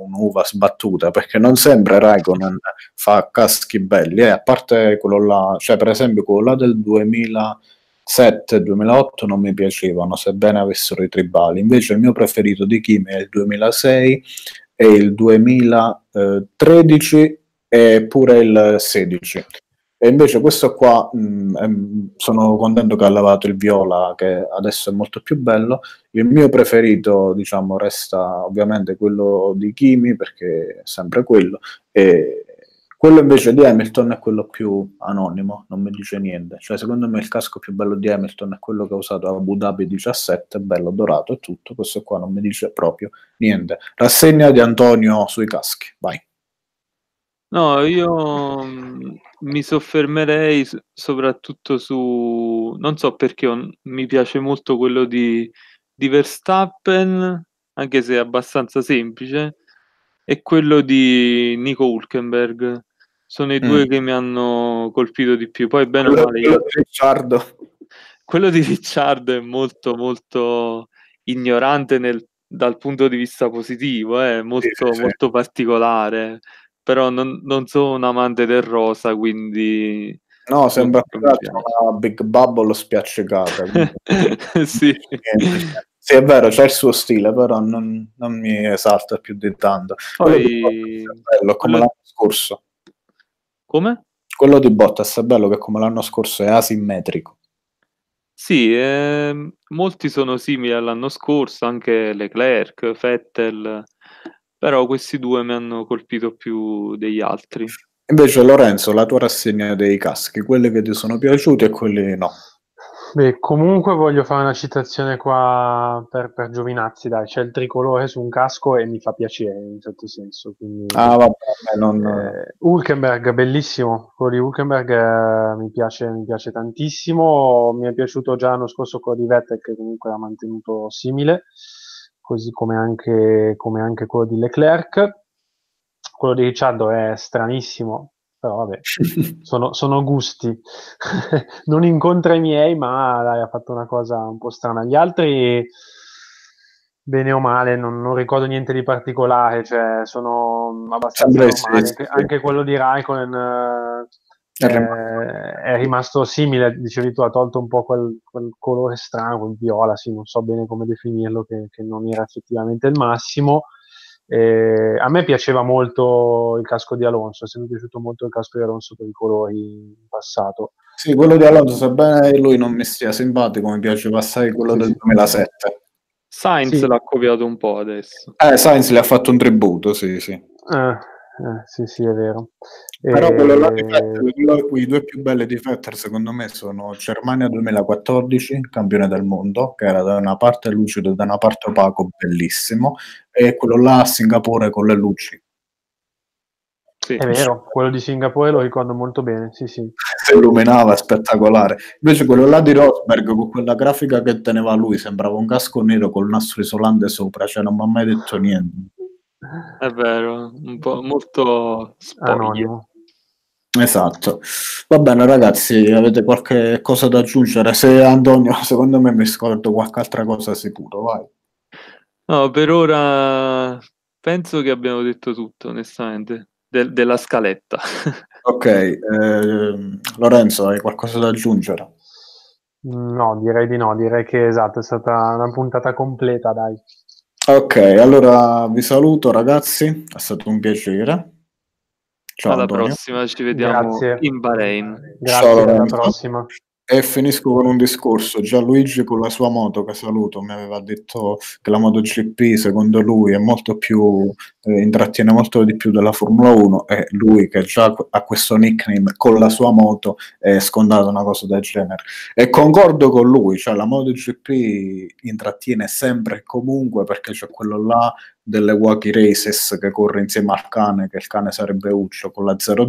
un'uva sbattuta, perché non sempre Raikkonen fa caschi belli, a parte quello là, cioè per esempio quello là del 2007-2008 non mi piacevano, sebbene avessero i tribali. Invece il mio preferito di Kimi è il 2006 e il 2013 e pure il 16. E invece questo qua sono contento che ha lavato il viola, che adesso è molto più bello. Il mio preferito, diciamo, resta ovviamente quello di Kimi, perché è sempre quello, e quello invece di Hamilton è quello più anonimo, non mi dice niente. Cioè, secondo me il casco più bello di Hamilton è quello che ha usato a Abu Dhabi 17, bello dorato e tutto. Questo qua non mi dice proprio niente. Rassegna di Antonio sui caschi, vai. No, io mi soffermerei soprattutto su... non so perché mi piace molto quello di Verstappen, anche se è abbastanza semplice, e quello di Nico Hülkenberg. Sono i due che mi hanno colpito di più. Poi bene o male quello di Ricciardo è molto molto ignorante dal punto di vista positivo, molto particolare, però non sono un amante del rosa, quindi no, sembra una Big Bubble spiaccicata. Sì. Sì, è vero, c'è il suo stile, però non mi esalta più di tanto. Poi quello come l'anno scorso. Come? Quello di Bottas è bello, che come l'anno scorso è asimmetrico. Sì, molti sono simili all'anno scorso, anche Leclerc, Vettel, però questi due mi hanno colpito più degli altri. Invece Lorenzo, la tua rassegna dei caschi, quelli che ti sono piaciuti e quelli no. Beh, comunque voglio fare una citazione qua per Giovinazzi, dai, c'è il tricolore su un casco e mi fa piacere in un certo senso. Quindi, Hülkenberg, bellissimo, quello di Hülkenberg mi piace tantissimo, mi è piaciuto già l'anno scorso quello di Vettel, che comunque l'ha mantenuto simile, così come anche quello di Leclerc. Quello di Ricciardo è stranissimo, però vabbè, sono gusti. Non incontra i miei, ma dai, ha fatto una cosa un po' strana. Gli altri, bene o male, non ricordo niente di particolare, cioè sono abbastanza normali. Sì. Anche quello di Raikkonen è rimasto simile, dicevi tu, ha tolto un po' quel colore strano, quel viola, sì, non so bene come definirlo, che non era effettivamente il massimo. A me piaceva molto il casco di Alonso, è sempre piaciuto molto il casco di Alonso per i colori in passato. Sì, quello di Alonso, sebbene lui non mi sia simpatico, mi piaceva assai quello del 2007. Sainz l'ha copiato un po' adesso. Sainz le ha fatto un tributo, sì. Sì, è vero. Però i due più belli di Vettel secondo me sono Germania 2014, campione del mondo, che era da una parte lucido e da una parte opaco, bellissimo, e quello là a Singapore con le luci. Sì. È vero, quello di Singapore lo ricordo molto bene, sì. Si illuminava, spettacolare. Invece quello là di Rosberg, con quella grafica che teneva lui, sembrava un casco nero col nastro isolante sopra, cioè non mi ha mai detto niente. È vero, un po' molto spoglio. Esatto. Va bene ragazzi, avete qualche cosa da aggiungere? Se Antonio, secondo me mi scordo qualche altra cosa sicuro, vai. No, per ora penso che abbiamo detto tutto, onestamente, della scaletta. Ok, Lorenzo, hai qualcosa da aggiungere? No, direi di no, direi che esatto, è stata una puntata completa, dai. Ok, allora vi saluto ragazzi, è stato un piacere. Ciao, alla Antonio. Prossima, ci vediamo in Bahrain. Grazie, ciao, alla prossima. E finisco con un discorso. Gianluigi con la sua moto, che saluto, mi aveva detto che la MotoGP secondo lui è molto più intrattiene molto di più della Formula 1, e lui che già ha questo nickname con la sua moto è scontato una cosa del genere, e concordo con lui, cioè la MotoGP intrattiene sempre e comunque, perché c'è quello là delle Wacky Races che corre insieme al cane, che il cane sarebbe Uccio con la 00,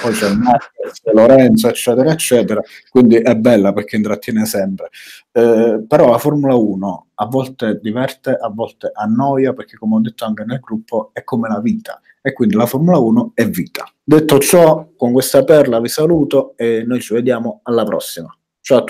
poi c'è Marquez, Lorenzo eccetera eccetera, quindi è bella perché intrattiene sempre, però la Formula 1 a volte diverte, a volte annoia, perché come ho detto anche nel gruppo è come la vita, e quindi la Formula 1 è vita. Detto ciò, con questa perla vi saluto e noi ci vediamo alla prossima, ciao a tutti.